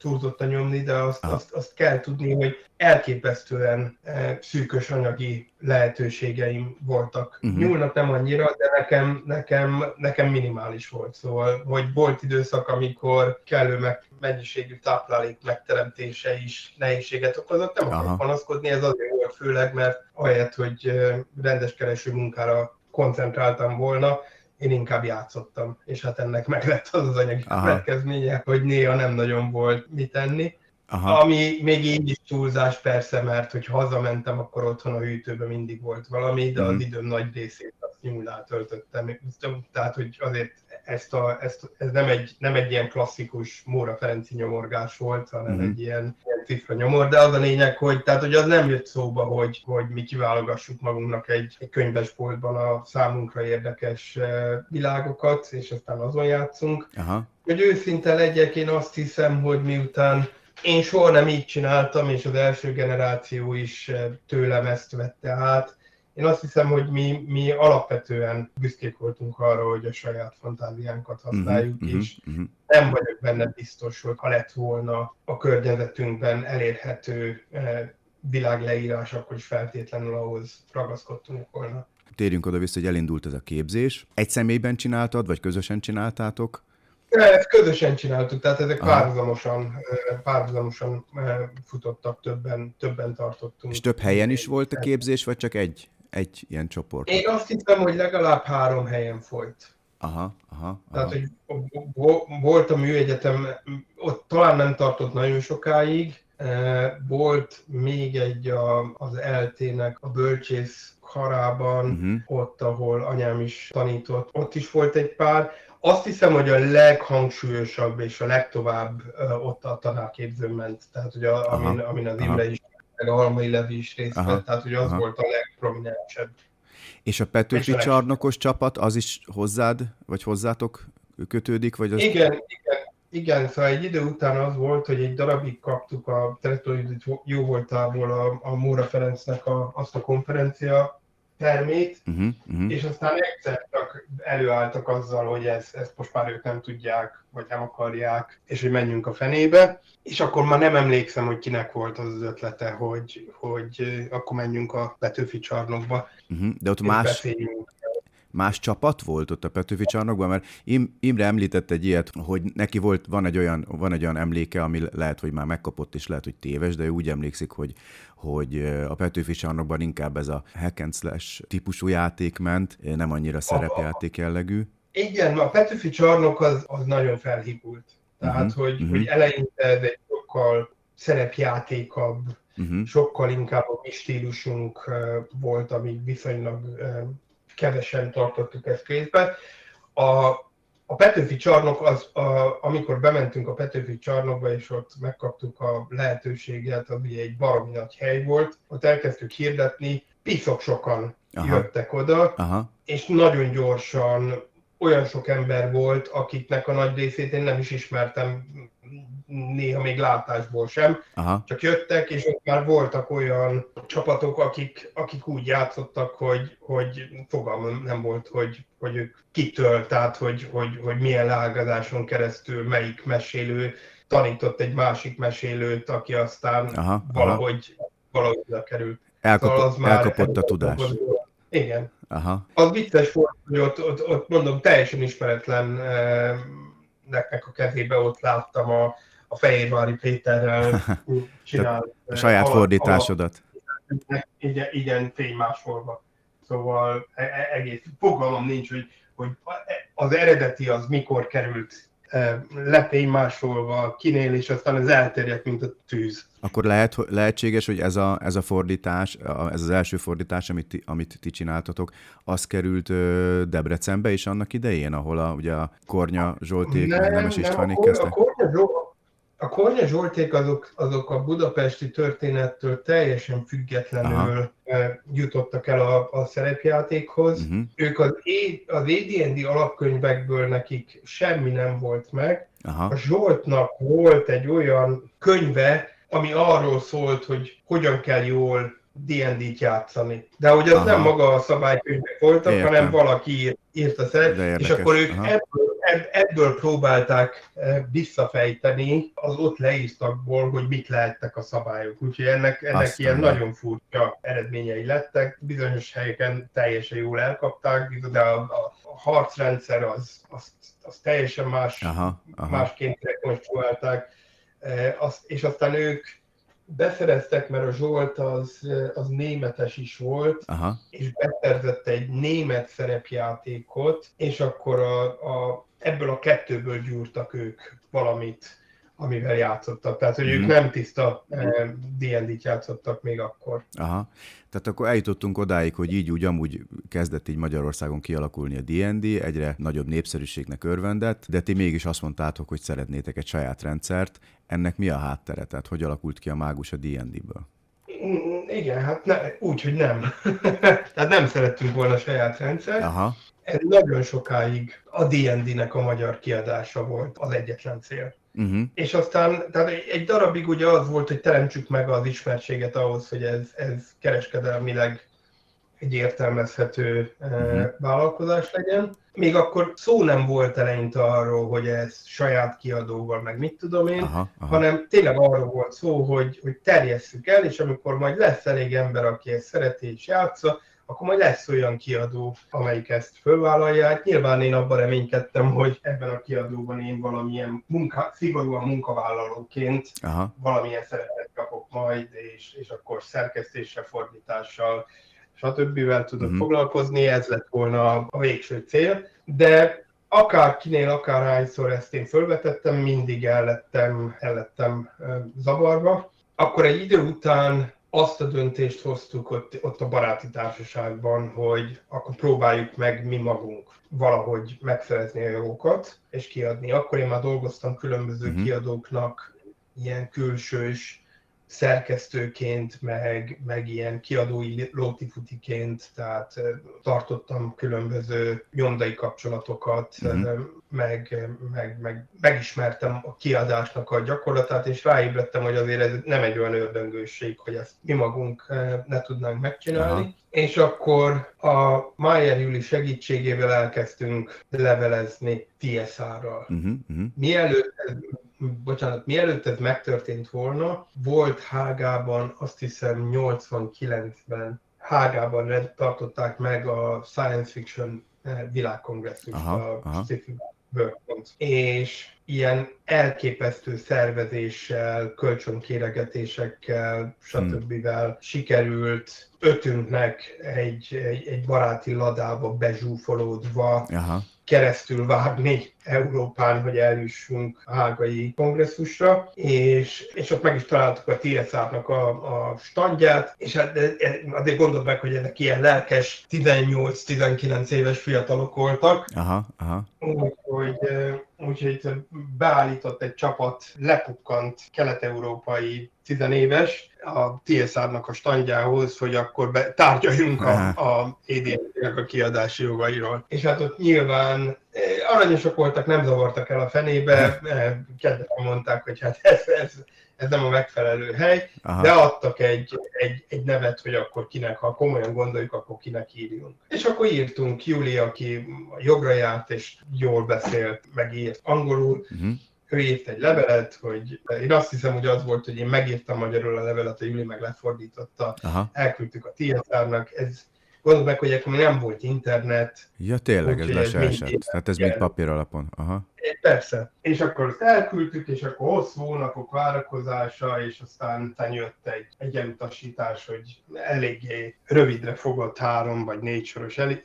túlzottan nyomni, de azt, azt, azt kell tudni, hogy elképesztően e, szűkös anyagi lehetőségeim voltak. Uh-huh. Nyúlnak nem annyira, de nekem, nekem, nekem minimális volt. Szóval, hogy volt időszak, amikor kellő meg, mennyiségű táplálék megteremtése is nehézséget okozott. Nem akarok uh-huh. panaszkodni, ez azért volt főleg, mert ahelyett, hogy rendes kereső munkára koncentráltam volna, én inkább játszottam, és hát ennek meg lett az az anyagi következménye, hogy néha nem nagyon volt mit enni. Aha. Ami még így is túlzás persze, mert hogy hazamentem, akkor otthon a hűtőben mindig volt valami, de az mm. időm nagy részét azt nyúlnál töltöttem. Tehát, hogy azért ezt a, ezt, ez nem egy, nem egy ilyen klasszikus Móra Ferenci nyomorgás volt, hanem mm. egy ilyen, ilyen cifra nyomor, de az a lényeg, hogy, tehát, hogy az nem jött szóba, hogy, hogy mi kiválogassuk magunknak egy, egy könyvesboltban a számunkra érdekes világokat, és aztán azon játszunk. Aha. Hogy őszinte legyek, én azt hiszem, hogy miután én soha nem így csináltam, és az első generáció is tőlem ezt vette át. Én azt hiszem, hogy mi, mi alapvetően büszkék voltunk arra, hogy a saját fantáziánkat használjuk, mm-hmm, és mm-hmm. nem vagyok benne biztos, hogy ha lett volna a környezetünkben elérhető világleírás, akkor is feltétlenül ahhoz ragaszkodtunk volna. Térjünk oda vissza, hogy elindult ez a képzés. Egy személyben csináltad, vagy közösen csináltátok? Ezt közösen csináltuk, tehát ezek párhuzamosan, párhuzamosan futottak, többen, többen tartottunk. És több helyen is volt a képzés, vagy csak egy, egy ilyen csoport? Én azt hiszem, hogy legalább három helyen folyt. Aha, aha, aha. Tehát, hogy volt a műegyetem, ott talán nem tartott nagyon sokáig, volt még egy a, az é el té-nek a bölcsész karában, uh-huh. ott, ahol anyám is tanított, ott is volt egy pár. Azt hiszem, hogy a leghangsúlyosabb és a legtovább uh, ott a tanárképzőn ment, tehát hogy a, amin, amin az Imre is, meg a Halmai Levi is részt vett, tehát hogy az aha. volt a legprominensebb. És a Petőfi csarnokos csapat, az is hozzád, vagy hozzátok kötődik? Vagy az... Igen, igen. Igen, szóval egy idő után az volt, hogy egy darabig kaptuk a Trethon Judit jó voltából a, a Móra Ferencnek a, azt a konferencia termét, uh-huh, uh-huh. és aztán egyszer csak előálltak azzal, hogy ez, ezt most már ők nem tudják, vagy nem akarják, és hogy menjünk a fenébe. És akkor már nem emlékszem, hogy kinek volt az az ötlete, hogy, hogy akkor menjünk a Petőfi csarnokba. Uh-huh, de ott más... Beszéljünk. Más csapat volt ott a Petőfi csarnokban, mert Im- Imre említett egy ilyet, hogy neki volt, van egy olyan, van egy olyan emléke, ami lehet, hogy már megkapott, és lehet, hogy téves, de ő úgy emlékszik, hogy, hogy a Petőfi csarnokban inkább ez a hack and slash típusú játék ment, nem annyira szerepjáték jellegű. Igen, a Petőfi csarnok az, az nagyon felhígult. Tehát, uh-huh, hogy, uh-huh. hogy eleinte ez egy sokkal szerepjátékabb, uh-huh. sokkal inkább a mi stílusunk volt, ami viszonylag... kevesen tartottuk ezt kézben. A, a Petőfi csarnok, az, a, amikor bementünk a Petőfi csarnokba, és ott megkaptuk a lehetőséget, az ugye egy baromi nagy hely volt, ott elkezdtük hirdetni, piszok sokan aha. jöttek oda, aha. és nagyon gyorsan olyan sok ember volt, akiknek a nagy részét én nem is ismertem, néha még látásból sem, aha. csak jöttek, és ott már voltak olyan csapatok, akik, akik úgy játszottak, hogy, hogy fogalmam nem volt, hogy, hogy ők kitől, tehát hogy, hogy, hogy milyen leágazáson keresztül melyik mesélő tanított egy másik mesélőt, aki aztán aha, valahogy oda került. Elkapott, szóval az már elkapott a tudás. Igen. Aha. Az vicces volt, hogy ott, ott, ott mondom, teljesen ismeretlen eh, neknek a kezébe ott láttam a, a Fehérvári Péterrel csinál. A saját a, fordításodat. A, a, igen, igen, fénymásolva. Szóval egész fogalmam nincs, hogy, hogy az eredeti az mikor került lefénymásolva, kinél, és aztán ez elterjedt, mint a tűz. Akkor lehet, lehetséges, hogy ez a, ez a fordítás, ez az első fordítás, amit ti, amit ti csináltatok, az került Debrecenbe is annak idején, ahol a, ugye a Kornya Zsolték, nem, Nemes Istvánék nem, kezdtek? A Kornya Zsolték azok, azok a budapesti történettől teljesen függetlenül aha. jutottak el a, a szerepjátékhoz. Uh-huh. Ők az, az á dé és dé alapkönyvekből nekik semmi nem volt meg. Aha. A Zsoltnak volt egy olyan könyve, ami arról szólt, hogy hogyan kell jól dé és dét játszani. De hogy az aha. nem maga a szabálykönyvek voltak, értem. Hanem valaki írt, írt a szerep, és akkor ők aha. ebből ebből próbálták visszafejteni az ott leírtakból, hogy mit lehettek a szabályok. Úgyhogy ennek, ennek ilyen nagyon furcsa eredményei lettek. Bizonyos helyeken teljesen jól elkapták, de a, a harcrendszer az, az, az teljesen más, aha, aha. másként rekonstruálták. Az, és aztán ők beszereztek, mert a Zsolt az, az németes is volt, aha. és beszerzett egy német szerepjátékot, és akkor a, a, ebből a kettőből gyúrtak ők valamit, amivel játszottak. Tehát, hogy hmm. ők nem tiszta dé end dét játszottak még akkor. Aha. Tehát akkor eljutottunk odáig, hogy így úgy amúgy kezdett így Magyarországon kialakulni a dé end dé, egyre nagyobb népszerűségnek örvendett, de ti mégis azt mondtátok, hogy szeretnétek egy saját rendszert. Ennek mi a háttere? Tehát hogy alakult ki a mágus a dé end déből? Igen, hát ne, úgy, hogy nem. Tehát nem szerettünk volna saját rendszert. Aha. Ez nagyon sokáig a dé end dének a magyar kiadása volt az egyetlen cél. Uh-huh. És aztán tehát egy darabig ugye az volt, hogy teremtsük meg az ismertséget ahhoz, hogy ez, ez kereskedelmileg egy értelmezhető uh-huh. vállalkozás legyen. Még akkor szó nem volt eleinte arról, hogy ez saját kiadóval, meg mit tudom én, aha, aha. hanem tényleg arról volt szó, hogy, hogy terjesszük el, és amikor majd lesz elég ember, aki ezt szereti és játsza, akkor majd lesz olyan kiadó, amelyik ezt fölvállalja. Nyilván én abban reménykedtem, hogy ebben a kiadóban én valamilyen munka, szigorúan munkavállalóként aha. valamilyen szerepet kapok majd, és, és akkor szerkesztéssel, fordítással, stb. Tudok uh-huh. foglalkozni, ez lett volna a végső cél. De akárkinél, akárhányszor ezt én fölvetettem, mindig el lettem, el lettem zavarva. Akkor egy idő után azt a döntést hoztuk ott, ott a baráti társaságban, hogy akkor próbáljuk meg mi magunk valahogy megszerezni a jogokat és kiadni. Akkor én már dolgoztam különböző mm-hmm. kiadóknak ilyen külsős szerkesztőként, meg, meg ilyen kiadói lótifutiként, tehát tartottam különböző nyomdai kapcsolatokat, mm-hmm. meg, meg, meg megismertem a kiadásnak a gyakorlatát, és ráébredtem, hogy azért ez nem egy olyan ördöngőség, hogy ezt mi magunk ne tudnánk megcsinálni. Aha. És akkor a Májer Júli segítségével elkezdtünk levelezni té es er-ral. Uh-huh, uh-huh. Mielőtt, bocsánat, mielőtt ez megtörtént volna, volt Hágában, azt hiszem nyolcvankilencben Hágában tartották meg a Science Fiction világkongresszus, aha, a sci-fi workshop. És ilyen elképesztő szervezéssel, kölcsönkéregetésekkel, stb. Hmm. sikerült ötünknek egy, egy, egy baráti ladába bezsúfolódva aha. keresztül vágni Európán, hogy eljussunk a hágai kongresszusra, és, és ott meg is találtuk a té es er-nek a, a standját, és hát azért gondold meg, hogy ennek ilyen lelkes tizennyolc-tizenkilenc éves fiatalok voltak, aha, aha. úgyhogy úgyhogy beállított egy csapat lepukkant kelet-európai tizenéves a té es er-nek a standjához, hogy akkor be, tárgyaljunk Aha. a, a á dé és dé-nek a kiadási jogairól. És hát ott nyilván aranyosak voltak, nem zavartak el a fenébe, kedvesen mondták, hogy hát ez, ez, ez nem a megfelelő hely, Aha. de adtak egy, egy, egy nevet, hogy akkor kinek, ha komolyan gondoljuk, akkor kinek írjunk. És akkor írtunk, Júlia, aki jogra járt, és jól beszélt, megírt angolul, uh-huh. ő írt egy levelet, hogy én azt hiszem, hogy az volt, hogy én megírtam magyarul a levelet, a Júli meg lefordította, Aha. elküldtük a té es er-nek, ez gondolom meg, hogy akkor nem volt internet. Ja, tényleg, ez le se esett. Tehát ez még papír alapon. Aha. Persze. És akkor azt elküldtük, és akkor hosszú hónapok várakozása, és aztán jött egy egyelutasítás, hogy eléggé rövidre fogott három vagy négy soros el,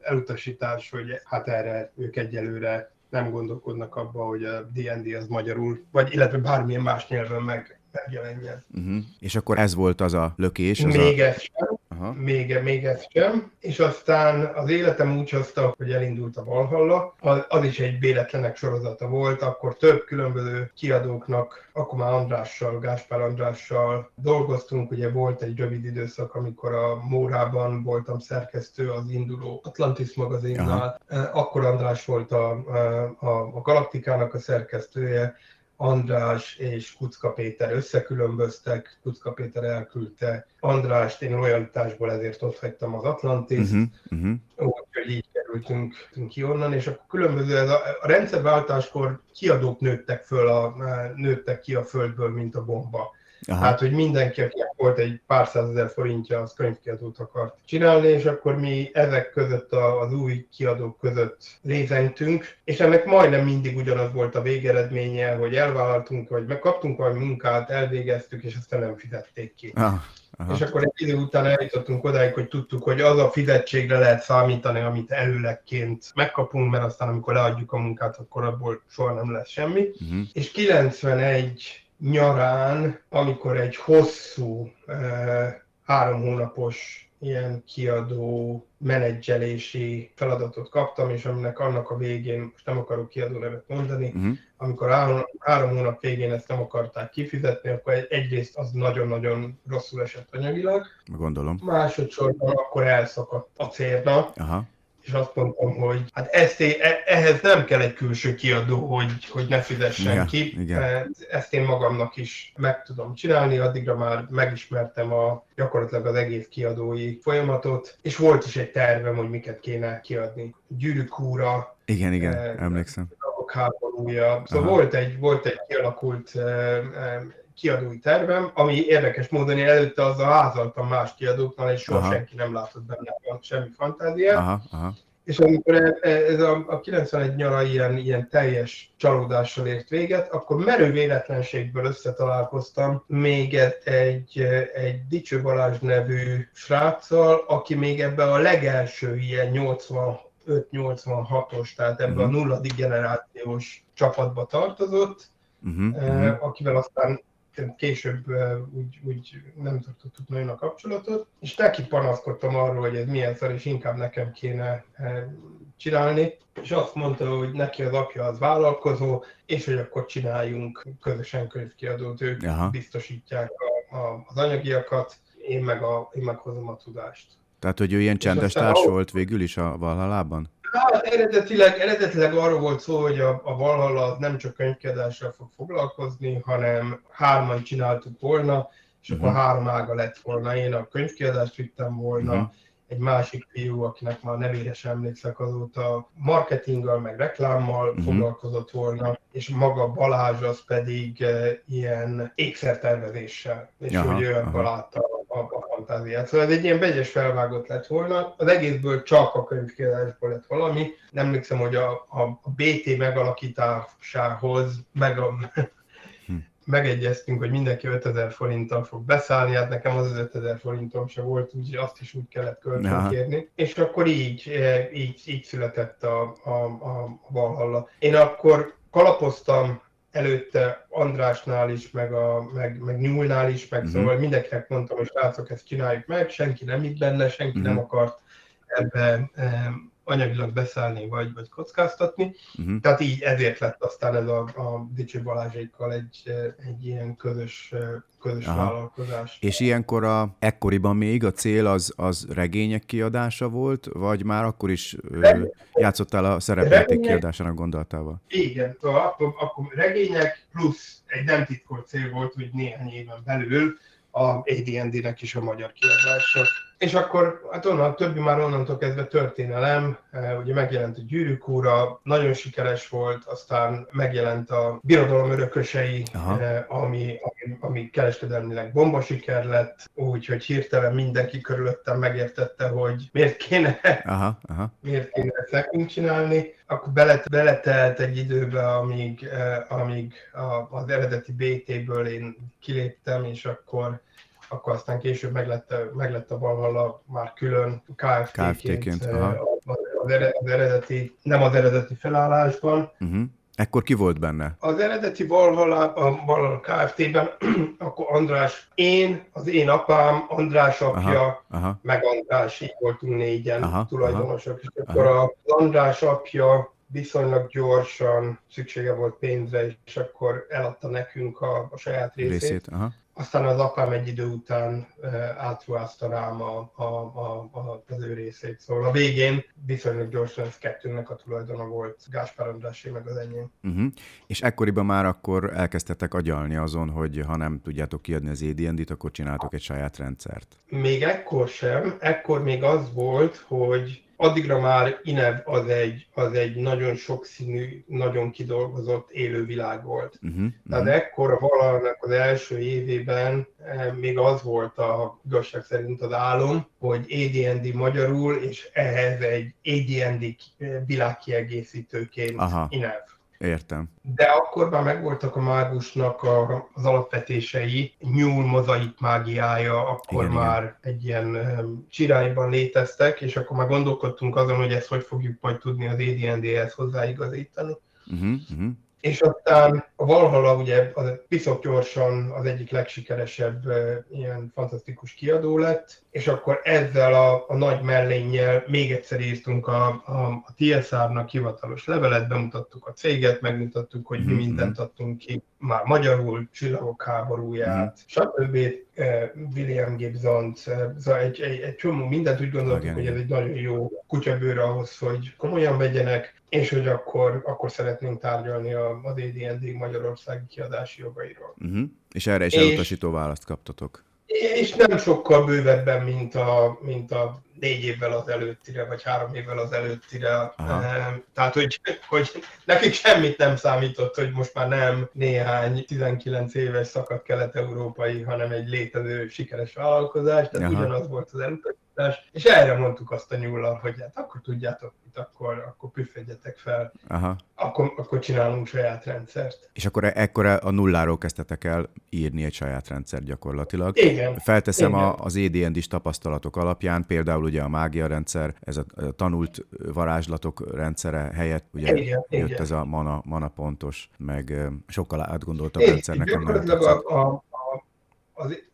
elutasítás, hogy hát erre ők egyelőre nem gondolkodnak abba, hogy a dé és dé az magyarul, vagy illetve bármilyen más nyelven meg, megjelenjen. Uh-huh. És akkor ez volt az a lökés? Az még a... ez sem. Még, még ez sem, és aztán az életem úgy hozta, hogy elindult a Valhalla, az, az is egy véletlenek sorozata volt, akkor több különböző kiadóknak, akkor már Andrással, Gáspár Andrással dolgoztunk, ugye volt egy rövid időszak, amikor a Mórában voltam szerkesztő az induló Atlantis magazinnál, Aha. akkor András volt a, a, a Galaktikának a szerkesztője, András és Kuczka Péter összekülönböztek, Kuczka Péter elküldte Andrást, én loyalitásból ezért ott hagytam az Atlantiszt, uh-huh, uh-huh. úgyhogy így kerültünk ki onnan, és akkor különböző ez a, a rendszerváltáskor kiadók nőttek, föl a, nőttek ki a földből, mint a bomba. Aha. Hát, hogy mindenki, aki volt egy pár százezer forintja, az könyvkiadót akart csinálni, és akkor mi ezek között, a, az új kiadók között lézengtünk, és ennek majdnem mindig ugyanaz volt a végeredménye, hogy elvállaltunk, vagy megkaptunk valami munkát, elvégeztük, és aztán nem fizették ki. Aha. Aha. És akkor egy idő után eljutottunk odáig, hogy tudtuk, hogy az a fizetségre lehet számítani, amit előlegként megkapunk, mert aztán amikor leadjuk a munkát, akkor abból soha nem lesz semmi. Uh-huh. És kilencvenegy nyarán, amikor egy hosszú, eh, három hónapos ilyen kiadó menedzselési feladatot kaptam, és aminek annak a végén, most nem akarok kiadó nevet mondani, uh-huh. amikor három, három hónap végén ezt nem akarták kifizetni, akkor egyrészt az nagyon-nagyon rosszul esett anyagilag. Gondolom. Másodszorban akkor elszakadt a célna. Aha. És azt mondtam, hogy hát ezt én, ehhez nem kell egy külső kiadó, hogy, hogy ne fizessen igen, ki. Igen. Ezt én magamnak is meg tudom csinálni, addigra már megismertem a, gyakorlatilag az egész kiadói folyamatot, és volt is egy tervem, hogy miket kéne kiadni. Gyűrűkúra. Igen, igen, eh, emlékszem. Háborúja. Szóval volt egy, volt egy kialakult eh, eh, kiadói tervem, ami érdekes módon, én előtte azzal házaltam más kiadóknál, és soha aha. senki nem látott benne semmi fantáziát. Aha, aha. És amikor ez a, a kilencvenegy nyara ilyen, ilyen teljes csalódással ért véget, akkor merő véletlenségből összetalálkoztam még egy, egy Dicső Balázs nevű sráccal, aki még ebben a legelső ilyen nyolcvanöt nyolcvanhatos, tehát ebben uh-huh. a nulladik generációs csapatba tartozott, uh-huh, eh, akivel aztán később úgy, úgy nem tartottuk nagyon a kapcsolatot, és neki panaszkodtam arról, hogy ez milyen szar, és inkább nekem kéne csinálni, és azt mondta, hogy neki az apja az vállalkozó, és hogy akkor csináljunk közösen könyvkiadót, ők aha. biztosítják a, a, az anyagiakat, én meg, a, én meg hozom a tudást. Tehát, hogy ő ilyen csendes társ volt végül is a Valhallában? Hát eredetileg, eredetileg arról volt szó, hogy a, a Valhalla nem csak könyvkiadással fog foglalkozni, hanem hárman csináltuk volna, és uh-huh. akkor három ága lett volna. Én a könyvkiadást vittem volna, uh-huh. egy másik fiú, akinek már nevére sem emlékszek azóta, marketinggal, meg reklámmal uh-huh. foglalkozott volna, és maga Balázs az pedig e, ilyen ékszertervezéssel, és aha, hogy ő ebben látta a, a fantáziát. Szóval ez egy ilyen vegyes felvágott lett volna, az egészből csak a könyvkiadásból lett valami. Nem emlékszem, hogy a, a, a bé té megalakításához meg a... megegyeztünk, hogy mindenki ötezer forinttal fog beszállni, hát nekem az az ötezer forintom se volt, úgyhogy azt is úgy kellett kölcsönkérni. És akkor így, így, így született a, a, a Valhalla. Én akkor kalapoztam előtte Andrásnál is, meg, a, meg, meg Nyúlnál is, meg mm-hmm. szóval mindenkinek mondtam, hogy srácok, ezt csináljuk meg, senki nem itt benne, senki mm-hmm. nem akart ebbe em, anyagilag beszállni, vagy, vagy kockáztatni. Uh-huh. Tehát így ezért lett aztán ez a, a Dicső Balázsékkal egy, egy ilyen közös, közös vállalkozás. És ilyenkor, a, ekkoriban még a cél az, az regények kiadása volt, vagy már akkor is regények, játszottál a szerepjáték kiadásának gondoltával? Igen, szóval akkor, akkor regények plusz egy nem titkolt cél volt, hogy néhány éven belül a á dé és dé-nek is a magyar kiadása. És akkor hát onnan, a többi már onnantól kezdve történelem, ugye megjelent a Gyűrűkúra, nagyon sikeres volt, aztán megjelent a Birodalom örökösei, ami, ami, ami kereskedelmileg bombasiker lett, úgyhogy hirtelen mindenki körülöttem megértette, hogy miért kéne, aha, aha. miért kéne ezt nekünk csinálni. Akkor belet, beletelt egy időbe, amíg, amíg az eredeti bé té-ből én kiléptem, és akkor akkor aztán később meglett, meglett a Valhalla már külön ká ef té-ként, ká ef té-ként az, az eredeti, nem az eredeti felállásban. Uh-huh. Ekkor ki volt benne? Az eredeti Valhalla, a Valhalla ká ef té-ben akkor András, én, az én apám, András apja, aha, aha. meg András, így voltunk négyen aha, tulajdonosok. Aha, és akkor aha. az András apja viszonylag gyorsan szüksége volt pénzre, és akkor eladta nekünk a, a saját részét. részét aha. Aztán az apám egy idő után átruházta rám a, a, a, a, az ő részét. Szóval a végén viszonylag gyorsan ez kettőnek a tulajdona volt, Gáspár Andrásé meg az enyém. Uh-huh. És ekkoriban már akkor elkezdtetek agyalni azon, hogy ha nem tudjátok kiadni az á dé és dé-t, akkor csináltok egy saját rendszert. Még ekkor sem. Ekkor még az volt, hogy addigra már Inev az egy, az egy nagyon sokszínű, nagyon kidolgozott élővilág volt. Uh-huh, Tehát uh-huh. ekkor a Valarnak az első évében még az volt a igazság szerint az álom, hogy á dé és dé magyarul, és ehhez egy á dé és dé világkiegészítőként Aha. Inev. Értem. De akkor már megvoltak a mágusnak a, az alapvetései, nyúl mozaik mágiája, akkor igen, már igen. egy ilyen um, csirályban léteztek, és akkor már gondolkodtunk azon, hogy ezt hogy fogjuk majd tudni az á dé és dé-hez hozzáigazítani. Uh-huh, uh-huh. És aztán a Valhalla ugye piszok gyorsan az egyik legsikeresebb ilyen fantasztikus kiadó lett, és akkor ezzel a, a nagy mellénnyel még egyszer írtunk a, a, a té es er-nak hivatalos levelet, bemutattuk a céget, megmutattuk, hogy mi mindent adtunk ki, már magyarul, Csillagok háborúját, stb. William Gibson-t, egy, egy, egy csomó mindent, úgy gondoltuk, okay. hogy ez egy nagyon jó kutyabőr ahhoz, hogy komolyan vegyenek, és hogy akkor, akkor szeretnénk tárgyalni az á dé és dé magyarországi kiadási jogairól. Uh-huh. És erre is elutasító és, választ kaptatok. És nem sokkal bővebben, mint a, mint a négy évvel az előttire, vagy három évvel az előttire. Aha. Tehát, hogy, hogy nekik semmit nem számított, hogy most már nem néhány tizenkilenc éves szakadt kelet-európai, hanem egy létező sikeres vállalkozás, tehát Aha. ugyanaz volt az elutasítás. És erre mondtuk azt a nyúllal, hogy hát akkor tudjátok, itt akkor, akkor püffedjetek fel, akkor, akkor csinálunk saját rendszert. És akkor ekkora a nulláról kezdtetek el írni egy saját rendszert gyakorlatilag. Igen. Felteszem Igen. az á dé és dés tapasztalatok alapján, például ugye a mágia rendszer, ez a tanult varázslatok rendszere helyett, ugye Igen. jött Igen. ez a mana, mana pontos, meg sokkal átgondoltabb rendszernek. Gyakorlatilag a, a, a, az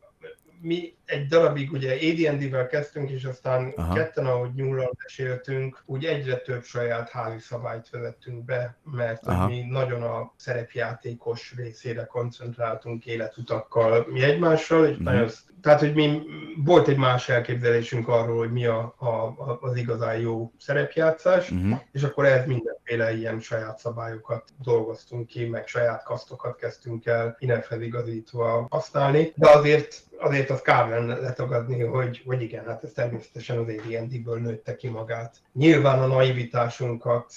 mi egy darabig ugye á dé és dé-vel kezdtünk, és aztán Aha. ketten, ahogy nyúlal meséltünk, úgy egyre több saját házi szabályt vezettünk be, mert Aha. mi nagyon a szerepjátékos részére koncentráltunk életutakkal mi egymással, és mm. nagyon, tehát, hogy mi volt egy más elképzelésünk arról, hogy mi a, a, a, az igazán jó szerepjátszás, mm. és akkor ehhez mindenféle ilyen saját szabályokat dolgoztunk ki, meg saját kasztokat kezdtünk el Inevhez igazítva használni, de azért, azért az kár letagadni, hogy, hogy igen, hát ez természetesen az á dé és dé-ből nőtte ki magát. Nyilván a naivitásunkat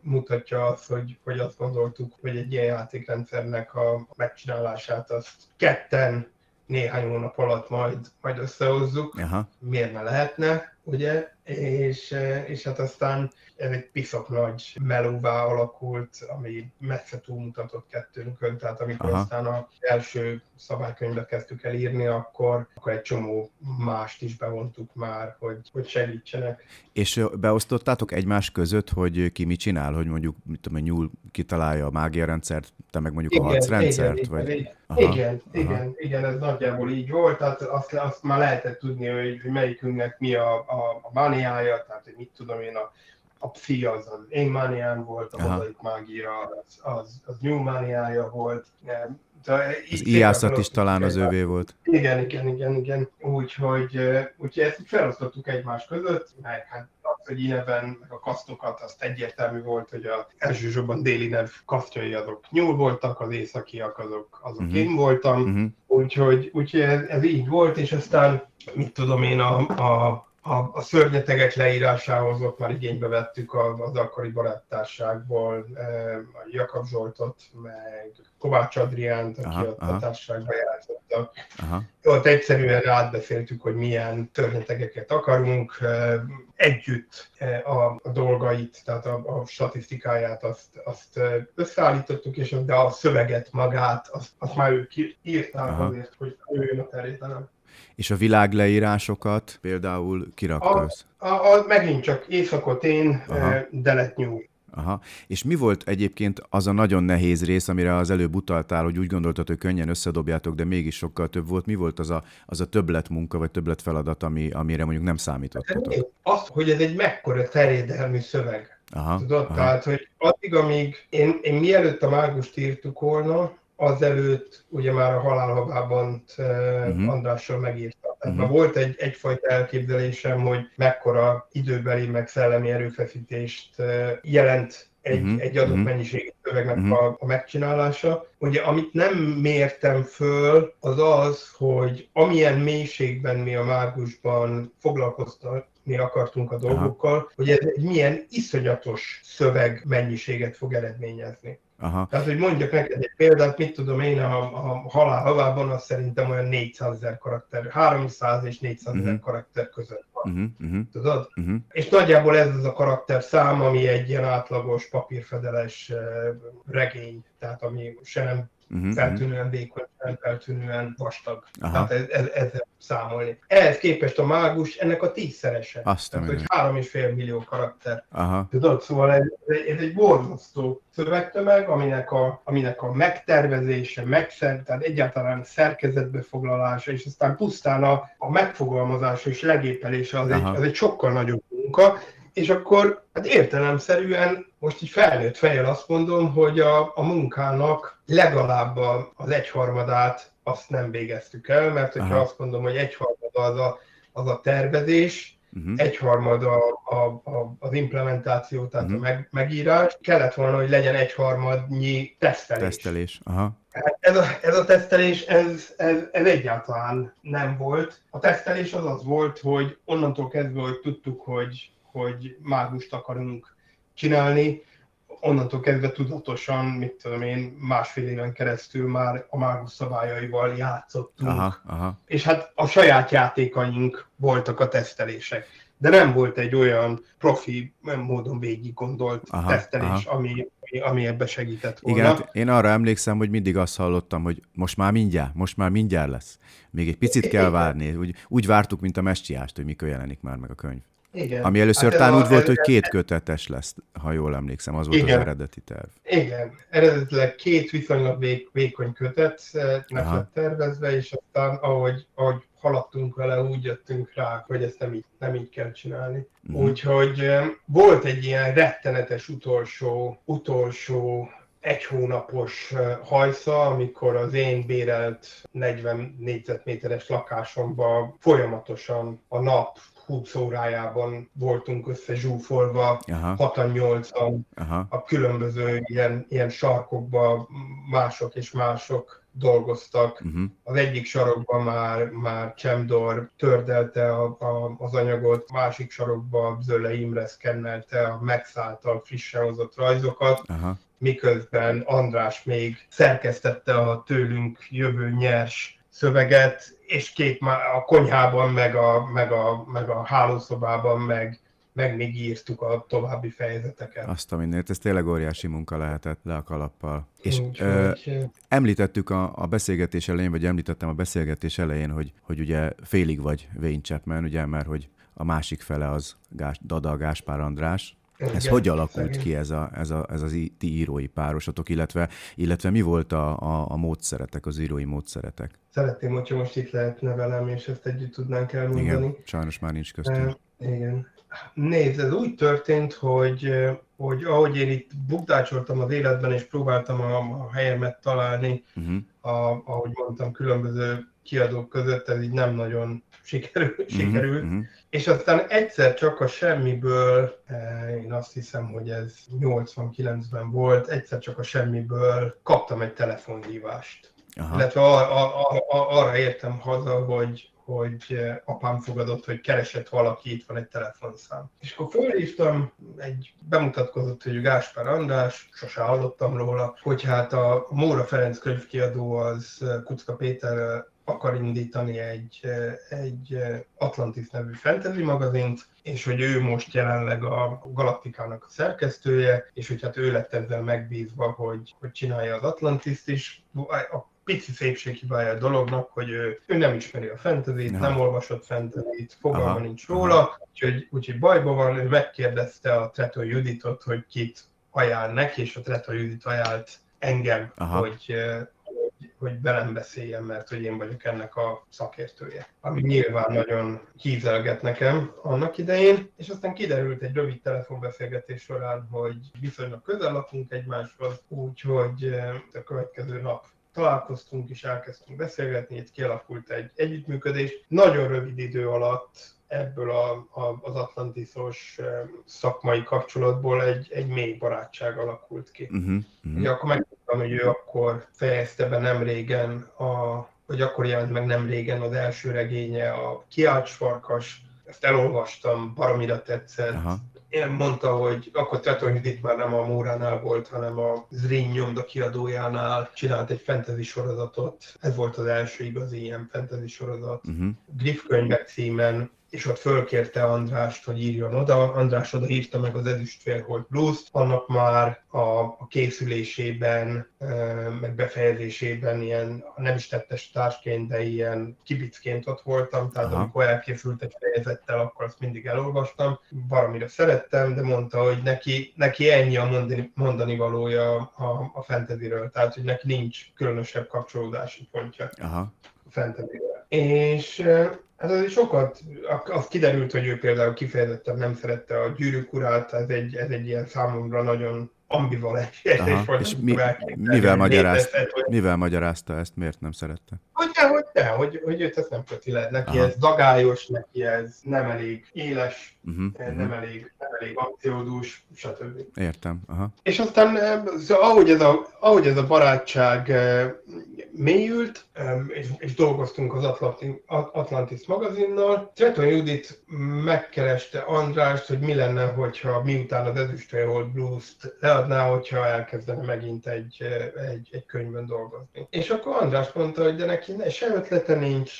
mutatja az, hogy, hogy azt gondoltuk, hogy egy ilyen játékrendszernek a megcsinálását azt ketten néhány hónap alatt majd, majd összehozzuk. Aha. Miért ne lehetne, ugye? És, és hát aztán ez egy piszok nagy melóvá alakult, ami messze túlmutatott kettőnkön, tehát amikor Aha. aztán az első szabálykönyvbe kezdtük el írni, akkor, akkor egy csomó mást is bevontuk már, hogy, hogy segítsenek. És beosztottátok egymás között, hogy ki mit csinál, hogy mondjuk, mit tudom, a nyúl kitalálja a mágiarendszert, te meg mondjuk igen, a harcrendszert? Igen, vagy... igen, Aha. igen, Aha. igen, ez nagyjából így volt, tehát azt, azt már lehetett tudni, hogy melyikünknek mi a, a, a máni Mániája, tehát hogy mit tudom én, a, a pszi az az én mániám volt, a mozaik mágia az, az, az nyúl mániája volt. Az ijászat is talán az ővé volt. Igen, igen, igen, igen. Úgyhogy, úgyhogy ezt így felosztottuk egymás között, meg hát az, hogy Ineven, meg a kasztokat, azt egyértelmű volt, hogy az elsősorban déli nev kasztjai azok nyúl voltak, az északiak azok, azok uh-huh. én voltam. Uh-huh. Úgyhogy, úgyhogy ez, ez így volt, és aztán mit tudom én, a, a A, a szörnyetegek leírásához ott már igénybe vettük az, az akkori baráttárságból a Jakab Zsoltot, meg Kovács Adriánt, aki aha, ott aha. a társaságba játszottak. Ott egyszerűen átbeszéltük, hogy milyen szörnyetegeket akarunk, együtt a, a dolgait, tehát a, a statisztikáját azt, azt összeállítottuk, és de a szöveget magát, azt, azt már ők írták aha. azért, hogy jöjjön a terételem. És a világleírásokat például kiraktasz? A, a, a, megint csak éjszakot én, de lett nyúl. Aha. És mi volt egyébként az a nagyon nehéz rész, amire az előbb utaltál, hogy úgy gondoltad, hogy könnyen összedobjátok, de mégis sokkal több volt. Mi volt az a, az a többletmunka, vagy többletfeladat, ami, amire mondjuk nem számítottatok? Az, hogy ez egy mekkora terjedelmű szöveg. Aha. Tudod? Aha. Tehát, hogy addig, amíg én, én mielőtt a mágust írtuk volna, azelőtt ugye már a Halálhabábant uh-huh. Andrással megírtam. Uh-huh. Már volt egy, egyfajta elképzelésem, hogy mekkora időbeli meg szellemi erőfeszítést jelent egy, uh-huh. egy adott uh-huh. mennyiségű szövegnek uh-huh. a, a megcsinálása. Ugye, amit nem mértem föl, az az, hogy amilyen mélységben mi a mágusban foglalkoztunk játszani akartunk a dolgokkal, aha, hogy ez egy milyen iszonyatos szöveg mennyiséget fog eredményezni. Aha. Tehát, hogy mondjak neked egy példát, mit tudom én, a, a Halál havában az szerintem olyan négyszázezer karakter, háromszáz és négyszázezer uh-huh. karakter között van, uh-huh. Uh-huh. tudod? Uh-huh. És nagyjából ez az a karakter szám, ami egy ilyen átlagos papírfedeles regény, tehát ami se nem uh-huh. feltűnően vékony, nem feltűnően vastag. Aha. Tehát ezzel ez, ez számolni. Ehhez képest a mágus ennek a tízszerese. Azt tehát, hogy három és fél millió karakter. Aha. Tudod, szóval ez, ez egy borzasztó szövegtömeg, aminek a, aminek a megtervezése, megszer, tehát egyáltalán szerkezetbe foglalása, és aztán pusztán a, a megfogalmazása és legépelése az egy, az egy sokkal nagyobb munka, és akkor hát értelemszerűen most így felnőtt fejjel azt mondom, hogy a, a munkának legalább az egyharmadát azt nem végeztük el, mert hogyha aha, azt mondom, hogy egyharmada az a, az a tervezés, uh-huh. egyharmada a, a, a, az implementáció, tehát uh-huh. a meg, megírás, kellett volna, hogy legyen egyharmadnyi tesztelés. Tesztelés, aha. Ez a, ez a tesztelés, ez, ez, ez egyáltalán nem volt. A tesztelés az az volt, hogy onnantól kezdve, hogy tudtuk, hogy hogy mágust akarunk csinálni, onnantól kezdve tudatosan, mit tudom én, másfél éven keresztül már a mágus szabályaival játszottunk. Aha, aha. És hát a saját játékaink voltak a tesztelések. De nem volt egy olyan profi módon végig gondolt aha, tesztelés, aha. Ami, ami ebbe segített volna. Igen, hát én arra emlékszem, hogy mindig azt hallottam, hogy most már mindjárt, most már mindjárt lesz. Még egy picit kell várni. Úgy, úgy vártuk, mint a mestiást, hogy mikor jelenik már meg a könyv. Igen. Ami először hát tán úgy a, volt, hogy két kötetes lesz, ha jól emlékszem, az volt igen, az eredeti terv. Igen, eredetileg két viszonylag vég, vékony kötet nem lett tervezve, és aztán ahogy, ahogy haladtunk vele, úgy jöttünk rá, hogy ezt nem így, nem így kell csinálni. Mm. Úgyhogy volt egy ilyen rettenetes utolsó, utolsó egy hónapos hajsza, amikor az én bérelt negyven négyzetméteres lakásomban folyamatosan a nap húsz órájában voltunk összezsúfolva, hatvannyolcan a különböző ilyen, ilyen sarkokba mások és mások dolgoztak. Uh-huh. Az egyik sarokban már, már Csemdor tördelte a, a, az anyagot, másik sarokban Zölle Imre szkennelte a megszálltal frissen hozott rajzokat, aha, miközben András még szerkesztette a tőlünk jövő nyers szöveget, és két a konyhában, meg a, meg a, meg a hálószobában, meg, meg még írtuk a további fejezeteket. Azt a mindent, ez tényleg óriási munka lehetett le a kalappal. És úgy, ö, úgy. Említettük a, a beszélgetés elején, vagy említettem a beszélgetés elején, hogy, hogy ugye félig vagy Vince Chapman, ugye, mert hogy a másik fele az Gás, Dada Gáspár András. Ez igen, hogy alakult szerint ki ez, a, ez, a, ez az í, ti írói párosatok, illetve, illetve mi volt a, a, a módszeretek, az írói módszeretek? Szeretném, hogyha most itt lehetne velem, és ezt együtt tudnánk elmondani. Igen, sajnos már nincs köztünk. E, igen. Nézd, ez úgy történt, hogy, hogy ahogy én itt bukdácsoltam az életben, és próbáltam a, a helyemet találni, uh-huh. a, ahogy mondtam, különböző kiadók között, ez így nem nagyon sikerül, uh-huh, sikerült. Uh-huh. És aztán egyszer csak a semmiből, én azt hiszem, hogy ez nyolcvankilencben volt, egyszer csak a semmiből kaptam egy telefonhívást. Aha. Illetve ar- ar- ar- arra értem haza, hogy, hogy apám fogadott, hogy keresett valaki, itt van egy telefonszám. És akkor fölhívtam, egy bemutatkozott, hogy Gáspár András, sose hallottam róla, hogy hát a Móra Ferenc könyvkiadó az Kuczka Péter akar indítani egy, egy Atlantis nevű fantasy magazint, és hogy ő most jelenleg a Galaktikának a szerkesztője, és hogy hát ő lett ezzel megbízva, hogy, hogy csinálja az Atlantiszt is. A pici szépséghibája a dolognak, hogy ő, ő nem ismeri a fantasyt, no, nem olvasott fantasyt, fogalma aha, nincs róla, úgyhogy, úgyhogy bajban van, ő megkérdezte a Trethon Juditot, hogy kit ajánl neki, és a Trethon Judit ajánlt engem, aha, hogy hogy velem beszéljen, mert hogy én vagyok ennek a szakértője. Ami nyilván nagyon hízelgett nekem annak idején, és aztán kiderült egy rövid telefonbeszélgetés során, hogy viszonylag közel lakunk egymáshoz, úgyhogy a következő nap találkoztunk és elkezdtünk beszélgetni, itt kialakult egy együttműködés. Nagyon rövid idő alatt ebből a, a, az Atlantisos szakmai kapcsolatból egy, egy mély barátság alakult ki. Uh-huh, uh-huh. Ugye akkor megtudtam, hogy ő akkor fejezte be nem régen, a, vagy akkor jelent meg nem régen az első regénye, a Kiács Farkas, ezt elolvastam, baromira tetszett. Aha. Én mondta, hogy akkor Trethon Judit már nem a Móránál volt, hanem a Zrin nyomda kiadójánál csinált egy fantasy sorozatot. Ez volt az első igazi ilyen fantasy sorozat. Uh-huh. Griff könyvek címen, és ott fölkérte Andrást, hogy írjon oda. András oda írta meg az Ezüstfélhold Blues-t, annak már a, a készülésében, e, meg befejezésében ilyen, nem is tettes társként, de ilyen kibicként ott voltam, tehát aha, amikor elkészült egy fejezettel, akkor azt mindig elolvastam. Valamire szerettem, de mondta, hogy neki, neki ennyi a mondani, mondani valója a, a fantasyről, tehát hogy neki nincs különösebb kapcsolódási pontja aha, a fantasyről. És... hát azért sokat, az kiderült, hogy ő például kifejezetten nem szerette a Gyűrűk urát, ez egy, ez egy ilyen számomra nagyon ambivalens érzés volt. És mi, mivel, magyarázta, létezett, hogy... mivel magyarázta ezt, miért nem szerette? Hogy ne, hogy ne, hogy, hogy őt ezt nem köti le. Neki aha, ez dagályos, neki ez nem elég éles, uh-huh, nem, uh-huh. elég, nem elég akciódús, stb. Értem, aha. És aztán ahogy ez a, ahogy ez a barátság mélyült, és, és dolgoztunk az Atlanti, Atlantis magazinnal, Trethon Judit megkereste Andrást, hogy mi lenne, hogyha miután az Ezüstfélhold Blues-t leadná, hogyha elkezdene megint egy, egy, egy könyvön dolgozni. És akkor András mondta, hogy de neki se ötlete nincs,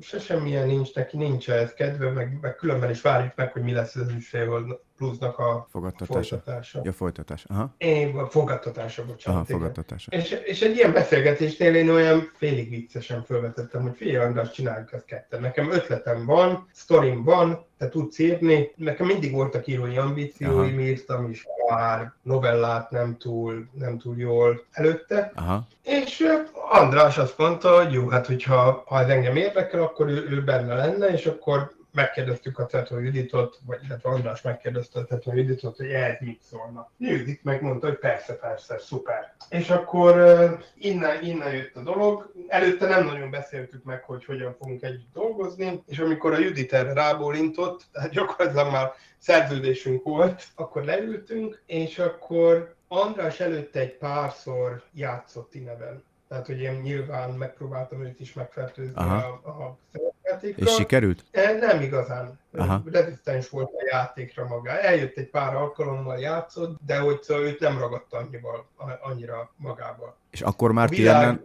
se semmilyen nincs, neki nincs ez kedve, meg, meg különben is várjuk meg, hogy mi lesz az Ezüstfélhold Blues-nak a fogadtatása. A folytatása. Ja, folytatása. Aha. É, a fogadtatása, bocsánat. Aha, fogadtatása. És, és egy ilyen beszélgetésnél én olyan félig viccesen felvetettem, hogy figyelj, András, csináljuk ezt ketten. Nekem ötletem van, sztorim van, te tudsz írni. Nekem mindig voltak írói ambícióim, írtam is pár novellát nem túl, nem túl jól előtte. Aha. És András azt mondta, hogy jó, hát hogyha ha ez engem érdekel, akkor ő, ő benne lenne, és akkor megkérdeztük a Trethon Juditot, vagy illetve András megkérdezte a Trethon Juditot, hogy ehhez mit szólna. Judit megmondta, hogy persze, persze, szuper. És akkor uh, innen, innen jött a dolog. Előtte nem nagyon beszéltük meg, hogy hogyan fogunk együtt dolgozni, és amikor a Judit erre rábólintott, tehát gyakorlatilag már szerződésünk volt, akkor leültünk, és akkor András előtte egy párszor játszott inneben. Tehát, hogy én nyilván megpróbáltam őt is megfertőzni aha, a, a szerepjátékra. És sikerült? Nem igazán. Aha. Rezisztens volt a játékra magára. Eljött egy pár alkalommal, játszott, de hogy szóval őt nem ragadta annyival, annyira magába. És akkor már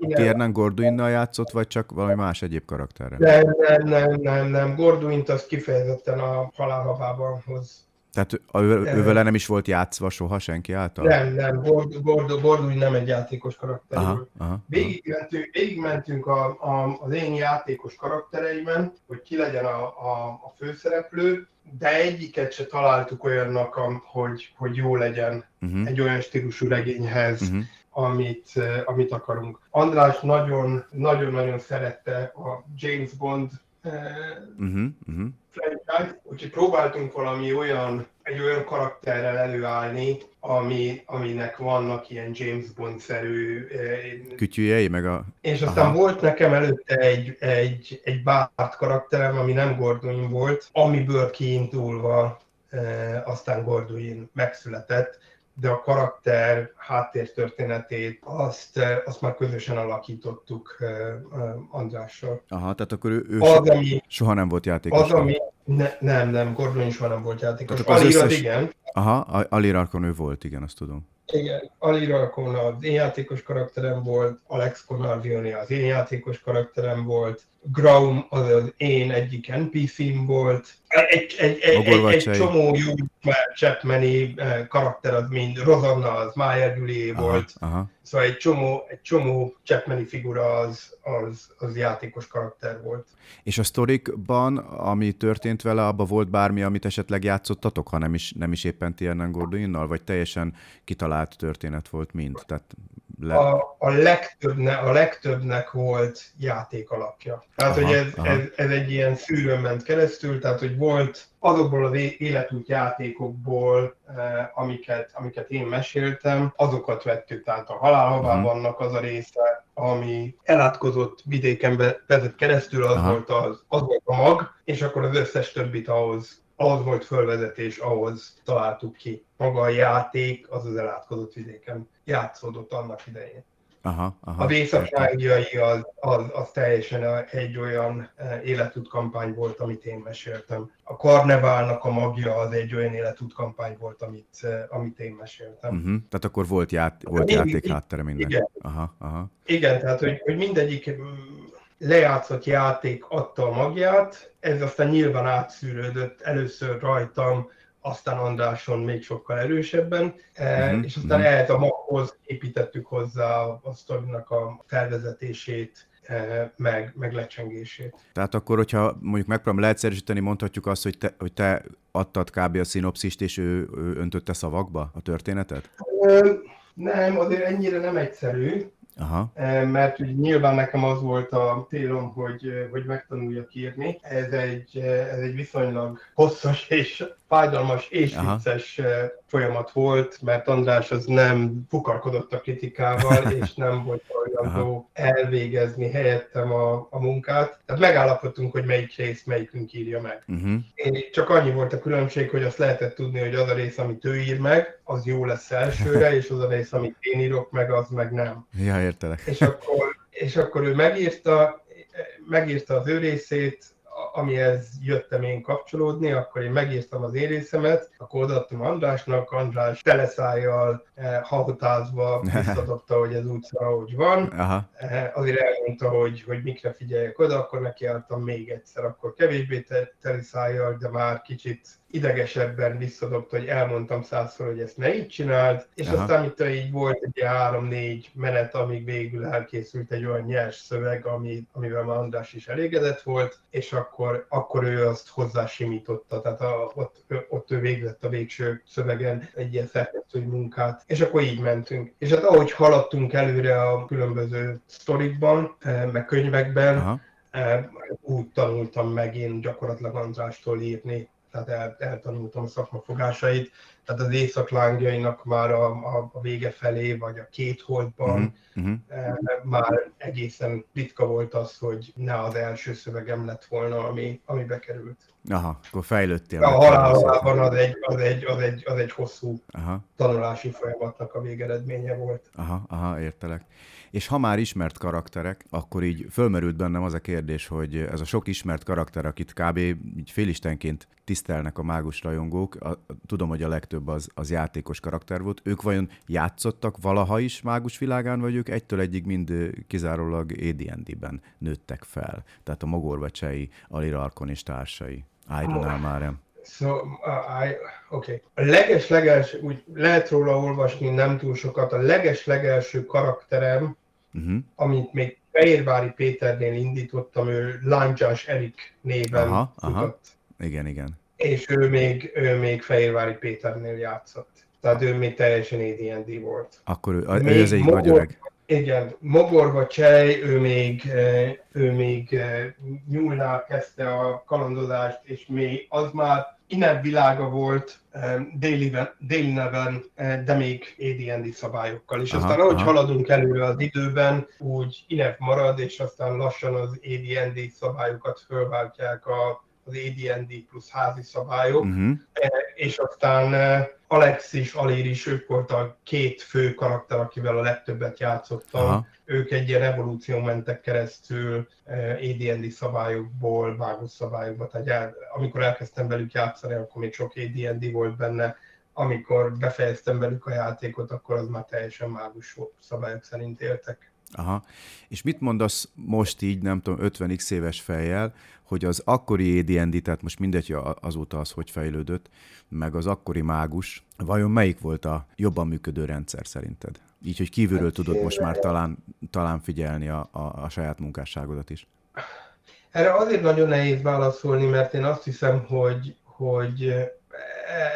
Tiernan Gorduínnal játszott, vagy csak valami más egyéb karakterre? Nem, nem, nem, nem. nem. Gorduínt az kifejezetten a halálhavában hoz. Tehát ővele nem is volt játszva soha senki által? Nem, nem, Bordu, Bordu, Bordu nem egy játékos karakter. Aha, aha, végigmentünk, végigmentünk a, a, az én játékos karaktereimen, hogy ki legyen a, a, a főszereplő, de egyiket se találtuk olyannak, hogy, hogy jó legyen uh-huh. egy olyan stílusú regényhez, uh-huh. amit, amit akarunk. András nagyon-nagyon szerette a James Bond Uh-huh, uh-huh. franchise, úgyhogy próbáltunk valami olyan, egy olyan karakterrel előállni, ami, aminek vannak ilyen James Bond-szerű kütyüjei, meg a... És aztán aha, volt nekem előtte egy, egy, egy bárd karakterem, ami nem Gorduín volt, amiből kiindulva e, aztán Gorduín megszületett, de a karakter háttértörténetét, azt, azt már közösen alakítottuk Andrással. Aha, tehát akkor ő, ő az, soha, ami, soha nem volt játékos. Az, ami, ne, nem, nem, Gorduín soha nem volt játékos. Alyr összes... az igen. Aha, Alyr Arkhon ő volt, igen, azt tudom. Igen, Alyr Arkhon az én játékos karakterem volt, Alex Conardioni az én játékos karakterem volt, Graum az az én egyik en pé cém volt, egy, egy, egy, egy, egy csomó jó Chapman-i karakter az mind, Rosanna az Májer Júlié volt, aha. Szóval egy csomó, egy csomó Chapman-i figura az, az, az játékos karakter volt. És a sztorikban, ami történt vele, abban volt bármi, amit esetleg játszottatok, ha nem is, nem is éppen Tiernan Gorduínnal, vagy teljesen kitalált történet volt mind? Tehát le... a, a, legtöbbne, a legtöbbnek volt játék alapja. Tehát, aha, hogy ez, ez, ez egy ilyen szűrőn ment keresztül, tehát, hogy volt azokból az életút játékokból, eh, amiket, amiket én meséltem, azokat vettük, tehát a halálhavában uh-huh. vannak az a része, ami elátkozott vidéken vezet keresztül, az, uh-huh. volt az, az volt a mag, és akkor az összes többit ahhoz, ahhoz volt fölvezetés, ahhoz találtuk ki. Maga a játék, az az elátkozott vidéken játszódott annak idején. Aha, aha, a vészakságjai az, az, az teljesen egy olyan életútkampány volt, amit én meséltem. A karneválnak a magja az egy olyan életútkampány volt, amit, amit én meséltem. Uh-huh. Tehát akkor volt, ját, volt hát, játék háttere minden. Igen. Aha, aha. Igen, tehát hogy, hogy mindegyik lejátszott játék adta a magját, ez aztán nyilván átszűrődött először rajtam, aztán Andráson még sokkal erősebben, uh-huh, és aztán ehhez uh-huh. a maghoz építettük hozzá a sztorinak a felvezetését, meg, meg lecsengését. Tehát akkor, hogyha mondjuk megpróbálom leegyszerűsíteni, mondhatjuk azt, hogy te, hogy te adtad kb. A szinopszist, és ő, ő öntötte szavakba a történetet? Nem, azért ennyire nem egyszerű. Aha. Mert ugye nyilván nekem az volt a célom, hogy, hogy megtanuljak írni. Ez egy, ez egy viszonylag hosszas és fájdalmas és aha. vicces folyamat volt, mert András az nem fukarkodott a kritikával, és nem volt hajlandó elvégezni helyettem a, a munkát. Tehát megállapodtunk, hogy melyik rész melyikünk írja meg. Uh-huh. És csak annyi volt a különbség, hogy azt lehetett tudni, hogy az a rész, amit ő ír meg, az jó lesz elsőre, és az a rész, amit én írok meg, az meg nem. Ja, értelek. És akkor, és akkor ő megírta, megírta az ő részét, amihez jöttem én kapcsolódni, akkor én megírtam az én részemet, akkor odaadtam Andrásnak, András teleszájjal, eh, hahotázva visszadobta, hogy ez úgy szar, ahogy van. Aha. Eh, azért elmondta, hogy, hogy mikre figyeljek oda, akkor nekiálltam még egyszer, akkor kevésbé teleszájjal, de már kicsit idegesebben visszadobta, hogy elmondtam százszor, hogy ezt ne így csináld, és aha. aztán itt így volt egy három-négy menet, amíg végül elkészült egy olyan nyers szöveg, ami, amivel már András is elégedett volt, és akkor, akkor ő azt hozzásimította, tehát a, ott, ott ő végzett a végső szövegen egy ilyen szerkesztői munkát, és akkor így mentünk. És hát ahogy haladtunk előre a különböző sztorikban, meg könyvekben, aha. úgy tanultam meg én gyakorlatilag Andrástól írni, tehát el, eltanultam a szakmafogásait, tehát az éjszaklángjainak már a, a, a vége felé, vagy a két holdban uh-huh. eh, már egészen ritka volt az, hogy ne az első szövegem lett volna, ami, ami bekerült. Aha, akkor fejlődtél. A halálában az egy, az, egy, az, egy, az egy hosszú aha. tanulási folyamatnak a végeredménye volt. Aha, aha, értelek. És ha már ismert karakterek, akkor így fölmerült bennem az a kérdés, hogy ez a sok ismert karakter, akit kb. Így félistenként tisztelnek a mágus rajongók, a, tudom, hogy a legtöbb az, az játékos karakter volt, ők vajon játszottak valaha is mágus világán, vagy ők egytől egyig mind kizárólag á dé és dé-ben nőttek fel? Tehát a Mogorvacsei, Alyr Arkhon és társai. Ájdonál már nem. So, uh, I, okay. A leges-legelső, úgy lehet róla olvasni nem túl sokat, a leges-legelső karakterem, uh-huh. amit még Fehérvári Péternél indítottam, ő Láncsás Erik néven aha, futott. Aha. Igen, igen. És ő még, ő még Fehérvári Péternél játszott. Tehát ő még teljesen á dé és dé volt. Akkor ő, ő az egyik nagy öreg. Igen, Mogorva Csej, ő még, ő még nyúlnál kezdte a kalandozást, és még az már innen világa volt déli neven, de még á dé és dé szabályokkal. És aha, aztán ahogy aha. haladunk előre az időben, úgy innen marad, és aztán lassan az á dé és dé szabályokat fölváltják a az á dé és dé plusz házi szabályok, uh-huh. és aztán Alex és Alyr is, ők volt a két fő karakter, akivel a legtöbbet játszottam. Aha. Ők egy ilyen evolúció mentek keresztül á dé és dé szabályokból, mágus szabályokba. Tehát amikor elkezdtem velük játszani, akkor még sok á dé és dé volt benne. Amikor befejeztem velük a játékot, akkor az már teljesen mágus szabályok szerint éltek. Aha. És mit mondasz most így, nem tudom, ötven x éves fejjel, hogy az akkori á dé és dé, tehát most mindegy azóta az, hogy fejlődött, meg az akkori mágus, vajon melyik volt a jobban működő rendszer szerinted? Így, hogy kívülről hát, tudod most már talán, talán figyelni a, a, a saját munkásságodat is. Erre azért nagyon nehéz válaszolni, mert én azt hiszem, hogy, hogy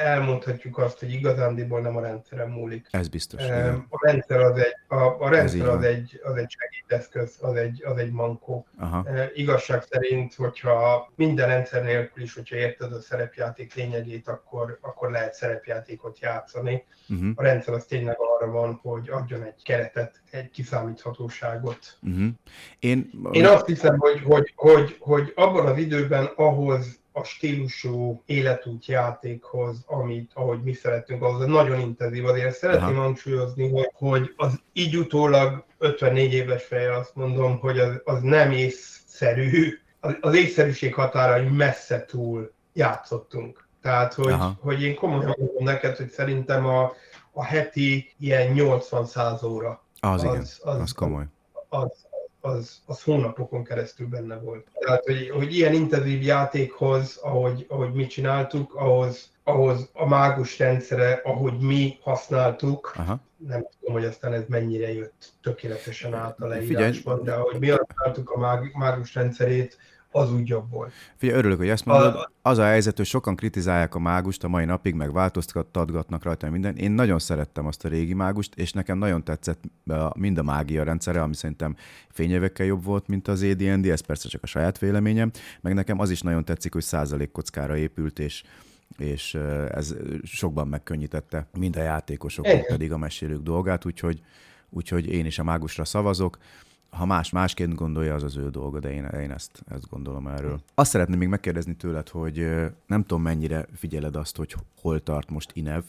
elmondhatjuk azt, hogy igazándiból nem a rendszeren múlik. Ez biztos. Igen. A rendszer az egy, a, a rendszer az egy, az egy segédeszköz, az egy, az egy mankó. Aha. E, igazság szerint, hogyha minden rendszer nélkül is, hogyha érted a szerepjáték lényegét, akkor, akkor lehet szerepjátékot játszani. Uh-huh. A rendszer az tényleg arra van, hogy adjon egy keretet, egy kiszámíthatóságot. Uh-huh. Én... Én azt hiszem, hogy, hogy, hogy, hogy abban az időben ahhoz, a stílusú életútjátékhoz, amit, ahogy mi szeretünk, az nagyon intenzív. Azért szeretném hangsúlyozni, hogy, hogy az így utólag ötvennégy éves fejjel azt mondom, hogy az, az nem észszerű, az, az észszerűség határai messze túl játszottunk. Tehát, hogy, hogy én komolyan mondom neked, hogy szerintem a, a heti ilyen nyolcvan-száz óra. Az, az igen, az, az komoly. Az, az, az hónapokon keresztül benne volt. Tehát, hogy, hogy ilyen intenzív játékhoz, ahogy, ahogy mi csináltuk, ahhoz, ahhoz a mágus rendszere, ahogy mi használtuk, aha. Nem tudom, hogy aztán ez mennyire jött tökéletesen át a leírásban, de ahogy mi használtuk a mágus rendszerét, az úgy jobb volt. Figyelj, örülök, hogy ezt mondod. Az a helyzet, hogy sokan kritizálják a mágust a mai napig, meg változtatgatnak rajta minden. Én nagyon szerettem azt a régi mágust, és nekem nagyon tetszett mind a mágia rendszere, ami szerintem fényévekkel jobb volt, mint az á dé és dé, ez persze csak a saját véleményem, meg nekem az is nagyon tetszik, hogy százalék kockára épült, és, és ez sokban megkönnyítette mind a játékosoknak, pedig a mesélők dolgát, úgyhogy, úgyhogy én is a mágusra szavazok. Ha más másként gondolja, az az ő dolga, de én, én ezt, ezt gondolom erről. Azt szeretném még megkérdezni tőled, hogy nem tudom, mennyire figyeled azt, hogy hol tart most Inev,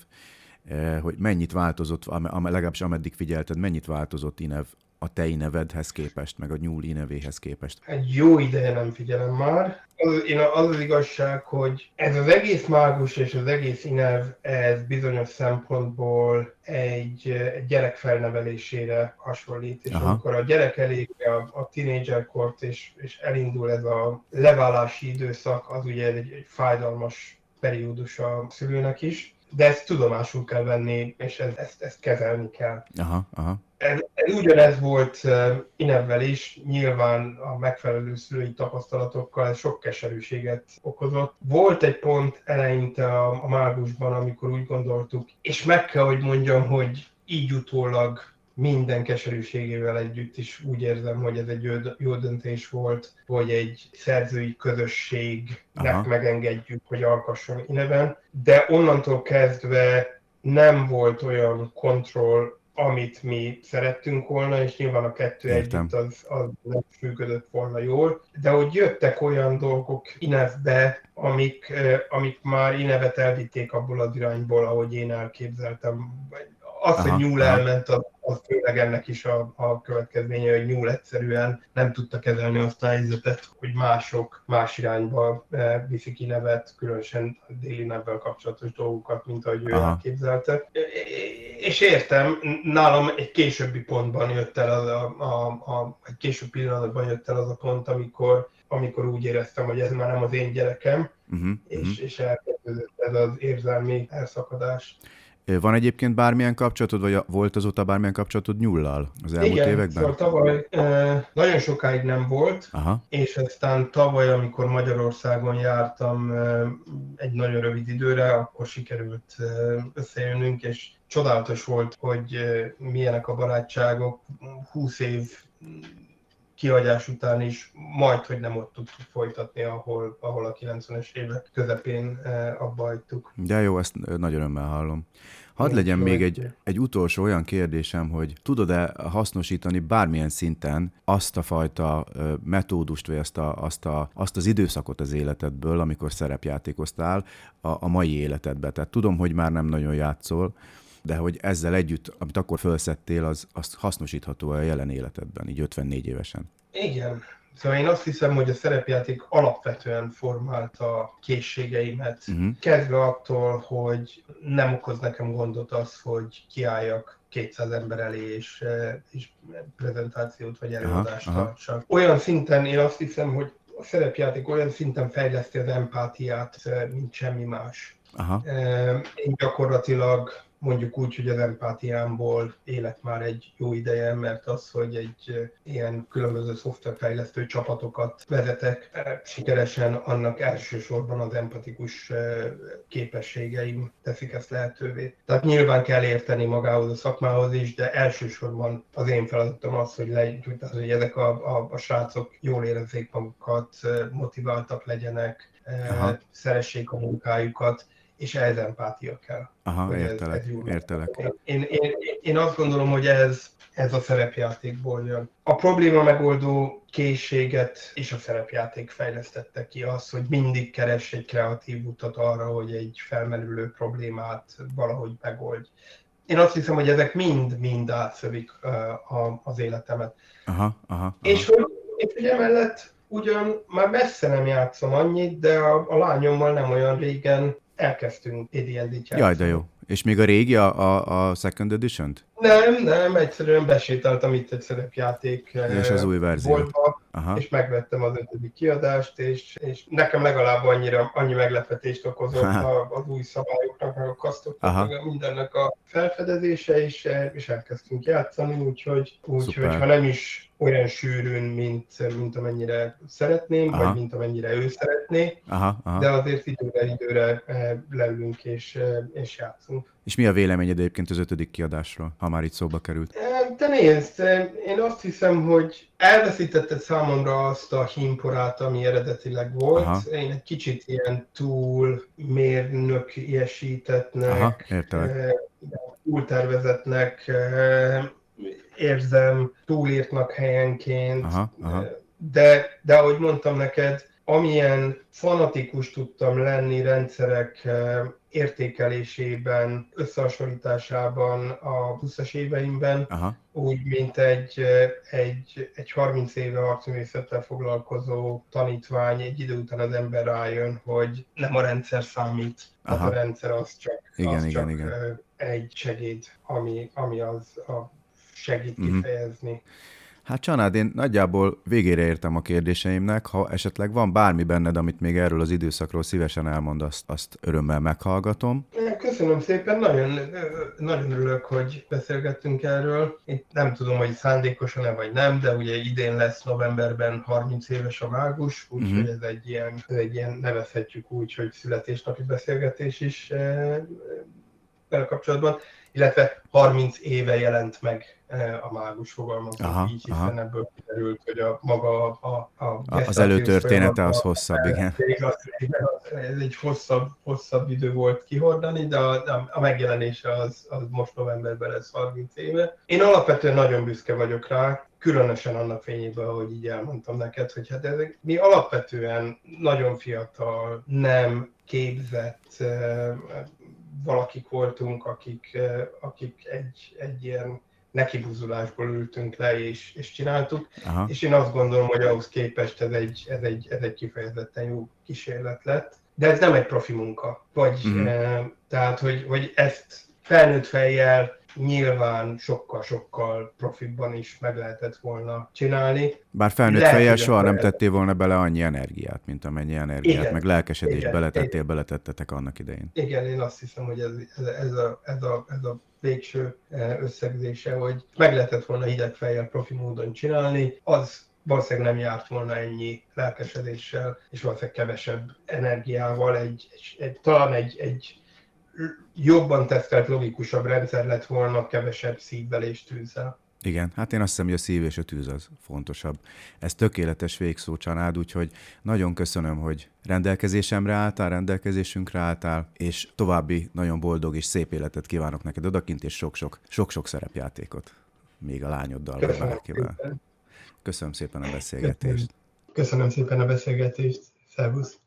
hogy mennyit változott, legalábbis ameddig figyelted, mennyit változott Inev a te Inevedhez képest, meg a Nyúl Inevéhez képest? Egy jó ideje nem figyelem már. Az, én az, az igazság, hogy ez az egész mágus és az egész Inev, ez bizonyos szempontból egy, egy gyerek felnevelésére hasonlít, és aha. Amikor a gyerek elég a, a tínédzserkort, és, és elindul ez a leválási időszak, az ugye egy, egy fájdalmas periódus a szülőnek is, de ezt tudomásul kell venni, és ezt, ezt, ezt kezelni kell. Aha, aha. Ez, ez ugyanez volt Inevvel is, nyilván a megfelelő szülői tapasztalatokkal ez sok keserűséget okozott. Volt egy pont eleinte a, a mágusban, amikor úgy gondoltuk, és meg kell, hogy mondjam, hogy így utólag minden keserűségével együtt is úgy érzem, hogy ez egy jó döntés volt, hogy egy szerzői közösségnek aha. megengedjük, hogy alkasson Ineven, de onnantól kezdve nem volt olyan kontroll, amit mi szerettünk volna, és nyilván a kettő értem. Együtt az, az nem működött volna jól, de hogy jöttek olyan dolgok Inevbe, amik, amik már Inevet elvitték abból az irányból, ahogy én elképzeltem. Az, aha, hogy Nyúl aha. elment, az, az főleg ennek is a, a következménye, hogy Nyúl egyszerűen nem tudta kezelni azt a helyzetet, hogy mások más irányba viszik Inevet, különösen a déli Inevvel kapcsolatos dolgokat, mint ahogy ő aha. elképzelte. És értem, nálam egy későbbi pontban jött el az a, a, a egy később pillanatban jött el az a pont, amikor, amikor úgy éreztem, hogy ez már nem az én gyerekem, uh-huh, és, uh-huh. és elkezdődött ez az érzelmi elszakadás. Van egyébként bármilyen kapcsolatod, vagy volt azóta bármilyen kapcsolatod Nyúllal az elmúlt igen, években? Igen, szóval tavaly e, nagyon sokáig nem volt, aha. és aztán tavaly, amikor Magyarországon jártam e, egy nagyon rövid időre, akkor sikerült e, összejönnünk, és csodálatos volt, hogy e, milyenek a barátságok, húsz év kihagyás után is majd, hogy nem ott tudtuk folytatni, ahol, ahol a kilencvenes évek közepén eh, abba hagytuk. De jó, ezt nagyon örömmel hallom. Hadd legyen még egy, egy utolsó olyan kérdésem, hogy tudod-e hasznosítani bármilyen szinten azt a fajta metódust, vagy azt, a, azt, a, azt az időszakot az életedből, amikor szerepjátékoztál a, a mai életedbe? Tehát tudom, hogy már nem nagyon játszol, de hogy ezzel együtt, amit akkor felszettél, az, az hasznosítható a jelen életedben, így ötvennégy évesen. Igen. Szóval én azt hiszem, hogy a szerepjáték alapvetően formálta készségeimet. Uh-huh. Kezdve attól, hogy nem okoz nekem gondot az, hogy kiálljak kétszáz ember elé, és, és prezentációt vagy előadást tartsak. Olyan szinten én azt hiszem, hogy a szerepjáték olyan szinten fejleszti az empátiát, mint semmi más. Aha. Én gyakorlatilag mondjuk úgy, hogy az empátiámból élek már egy jó ideje, mert az, hogy egy ilyen különböző szoftverfejlesztő csapatokat vezetek, sikeresen annak elsősorban az empatikus képességeim teszik ezt lehetővé. Tehát nyilván kell érteni magához a szakmához is, de elsősorban az én feladatom az, hogy, le, hogy ezek a, a, a srácok jól érezzék magukat, motiváltak legyenek, aha. szeressék a munkájukat, és ehhez empátia kell. Aha, értelek, ez, ez értelek. Én, én, én azt gondolom, hogy ez, ez a szerepjátékból jön. A probléma megoldó készséget és a szerepjáték fejlesztette ki azt, hogy mindig keress egy kreatív utat arra, hogy egy felmerülő problémát valahogy megoldj. Én azt hiszem, hogy ezek mind-mind átszövik uh, az életemet. Aha, aha, aha. És hogy ugye mellett ugyan már messze nem játszom annyit, de a, a lányommal nem olyan régen elkezdtünk á dé és dét játszani. Jaj, de jó. És még a régi, a, a, a Second Edition-t? Nem, nem, egyszerűen besétáltam itt egy szerepjáték és az új verzió. Aha. És megvettem az ötödik kiadást, és, és nekem legalább annyira, annyi meglepetést okozott a, az új szabályoknak, meg a kasztoknak, meg mindennek a felfedezése, és, és elkezdtünk játszani, úgyhogy, úgyhogy ha nem is olyan sűrűn, mint, mint amennyire szeretném, aha, vagy mint amennyire ő szeretné, aha, aha, de azért időre-időre leülünk és, és játszunk. És mi a véleményed egyébként az ötödik kiadásról, ha már itt szóba került? Te nézd, én azt hiszem, hogy elveszítette számomra azt a hímporát, ami eredetileg volt. Aha. Én egy kicsit ilyen túl mérnökiesítettnek, túl tervezetnek érzem, túlírtnak helyenként, aha, aha. De, de ahogy mondtam neked, amilyen fanatikus tudtam lenni rendszerek értékelésében, összehasonlításában a huszas éveimben, aha, úgy, mint egy, egy, egy harminc éve harcművészettel foglalkozó tanítvány, egy idő után az ember rájön, hogy nem a rendszer számít, az a rendszer az csak, igen, az igen, csak igen. egy segéd, ami, ami az a segít mm-hmm. kifejezni. Hát Csanád, én nagyjából végére értem a kérdéseimnek, ha esetleg van bármi benned, amit még erről az időszakról szívesen elmondasz, azt örömmel meghallgatom. Köszönöm szépen, nagyon, nagyon örülök, hogy beszélgettünk erről. Én nem tudom, hogy szándékosan-e vagy nem, de ugye idén lesz novemberben harminc éves a mágus, úgyhogy mm-hmm. ez egy ilyen, ez egy ilyen, nevezhetjük úgy, hogy születésnapi beszélgetés is vele kapcsolatban, illetve harminc éve jelent meg a mágus fogalmazók, így, hiszen aha. ebből kiderült, hogy a maga a... a, a az előtörténete az hosszabb, igen. Ez egy hosszabb, hosszabb idő volt kihordani, de a, a megjelenése az, az most novemberben lesz harminc éve. Én alapvetően nagyon büszke vagyok rá, különösen annak fényében, ahogy így elmondtam neked, hogy hát ezek, mi alapvetően nagyon fiatal, nem képzett valakik voltunk, akik, akik egy, egy ilyen nekibuzulásból ültünk le, és, és csináltuk, aha. és én azt gondolom, hogy ahhoz képest ez egy, ez egy, ez egy kifejezetten jó kísérlet lett. De ez nem egy profi munka. Vagy, mm-hmm. eh, tehát, hogy, hogy ezt felnőtt fejjel nyilván sokkal-sokkal profibban is meg lehetett volna csinálni. Bár felnőtt fejjel soha nem tettél volna bele annyi energiát, mint amennyi energiát, igen, meg lelkesedést beletettél, beletettetek annak idején. Igen, én azt hiszem, hogy ez, ez, ez a, ez a, ez a végső összegzése, hogy meg lehetett volna hideg fejjel profi módon csinálni, az valószínűleg nem járt volna ennyi lelkesedéssel, és valószínűleg kevesebb energiával, egy, egy, egy, talán egy, egy jobban tesztelt, logikusabb rendszer lett volna, kevesebb szívvel és tűzzel. Igen, hát én azt hiszem, hogy a szív és a tűz az fontosabb. Ez tökéletes végszó, Csanád, úgyhogy nagyon köszönöm, hogy rendelkezésemre álltál, rendelkezésünkre álltál, és további nagyon boldog és szép életet kívánok neked odakint, és sok-sok, sok-sok szerepjátékot, még a lányoddal, vagy bárkivel. Köszönöm szépen a beszélgetést. Köszönöm, Köszönöm szépen a beszélgetést. Szervusz.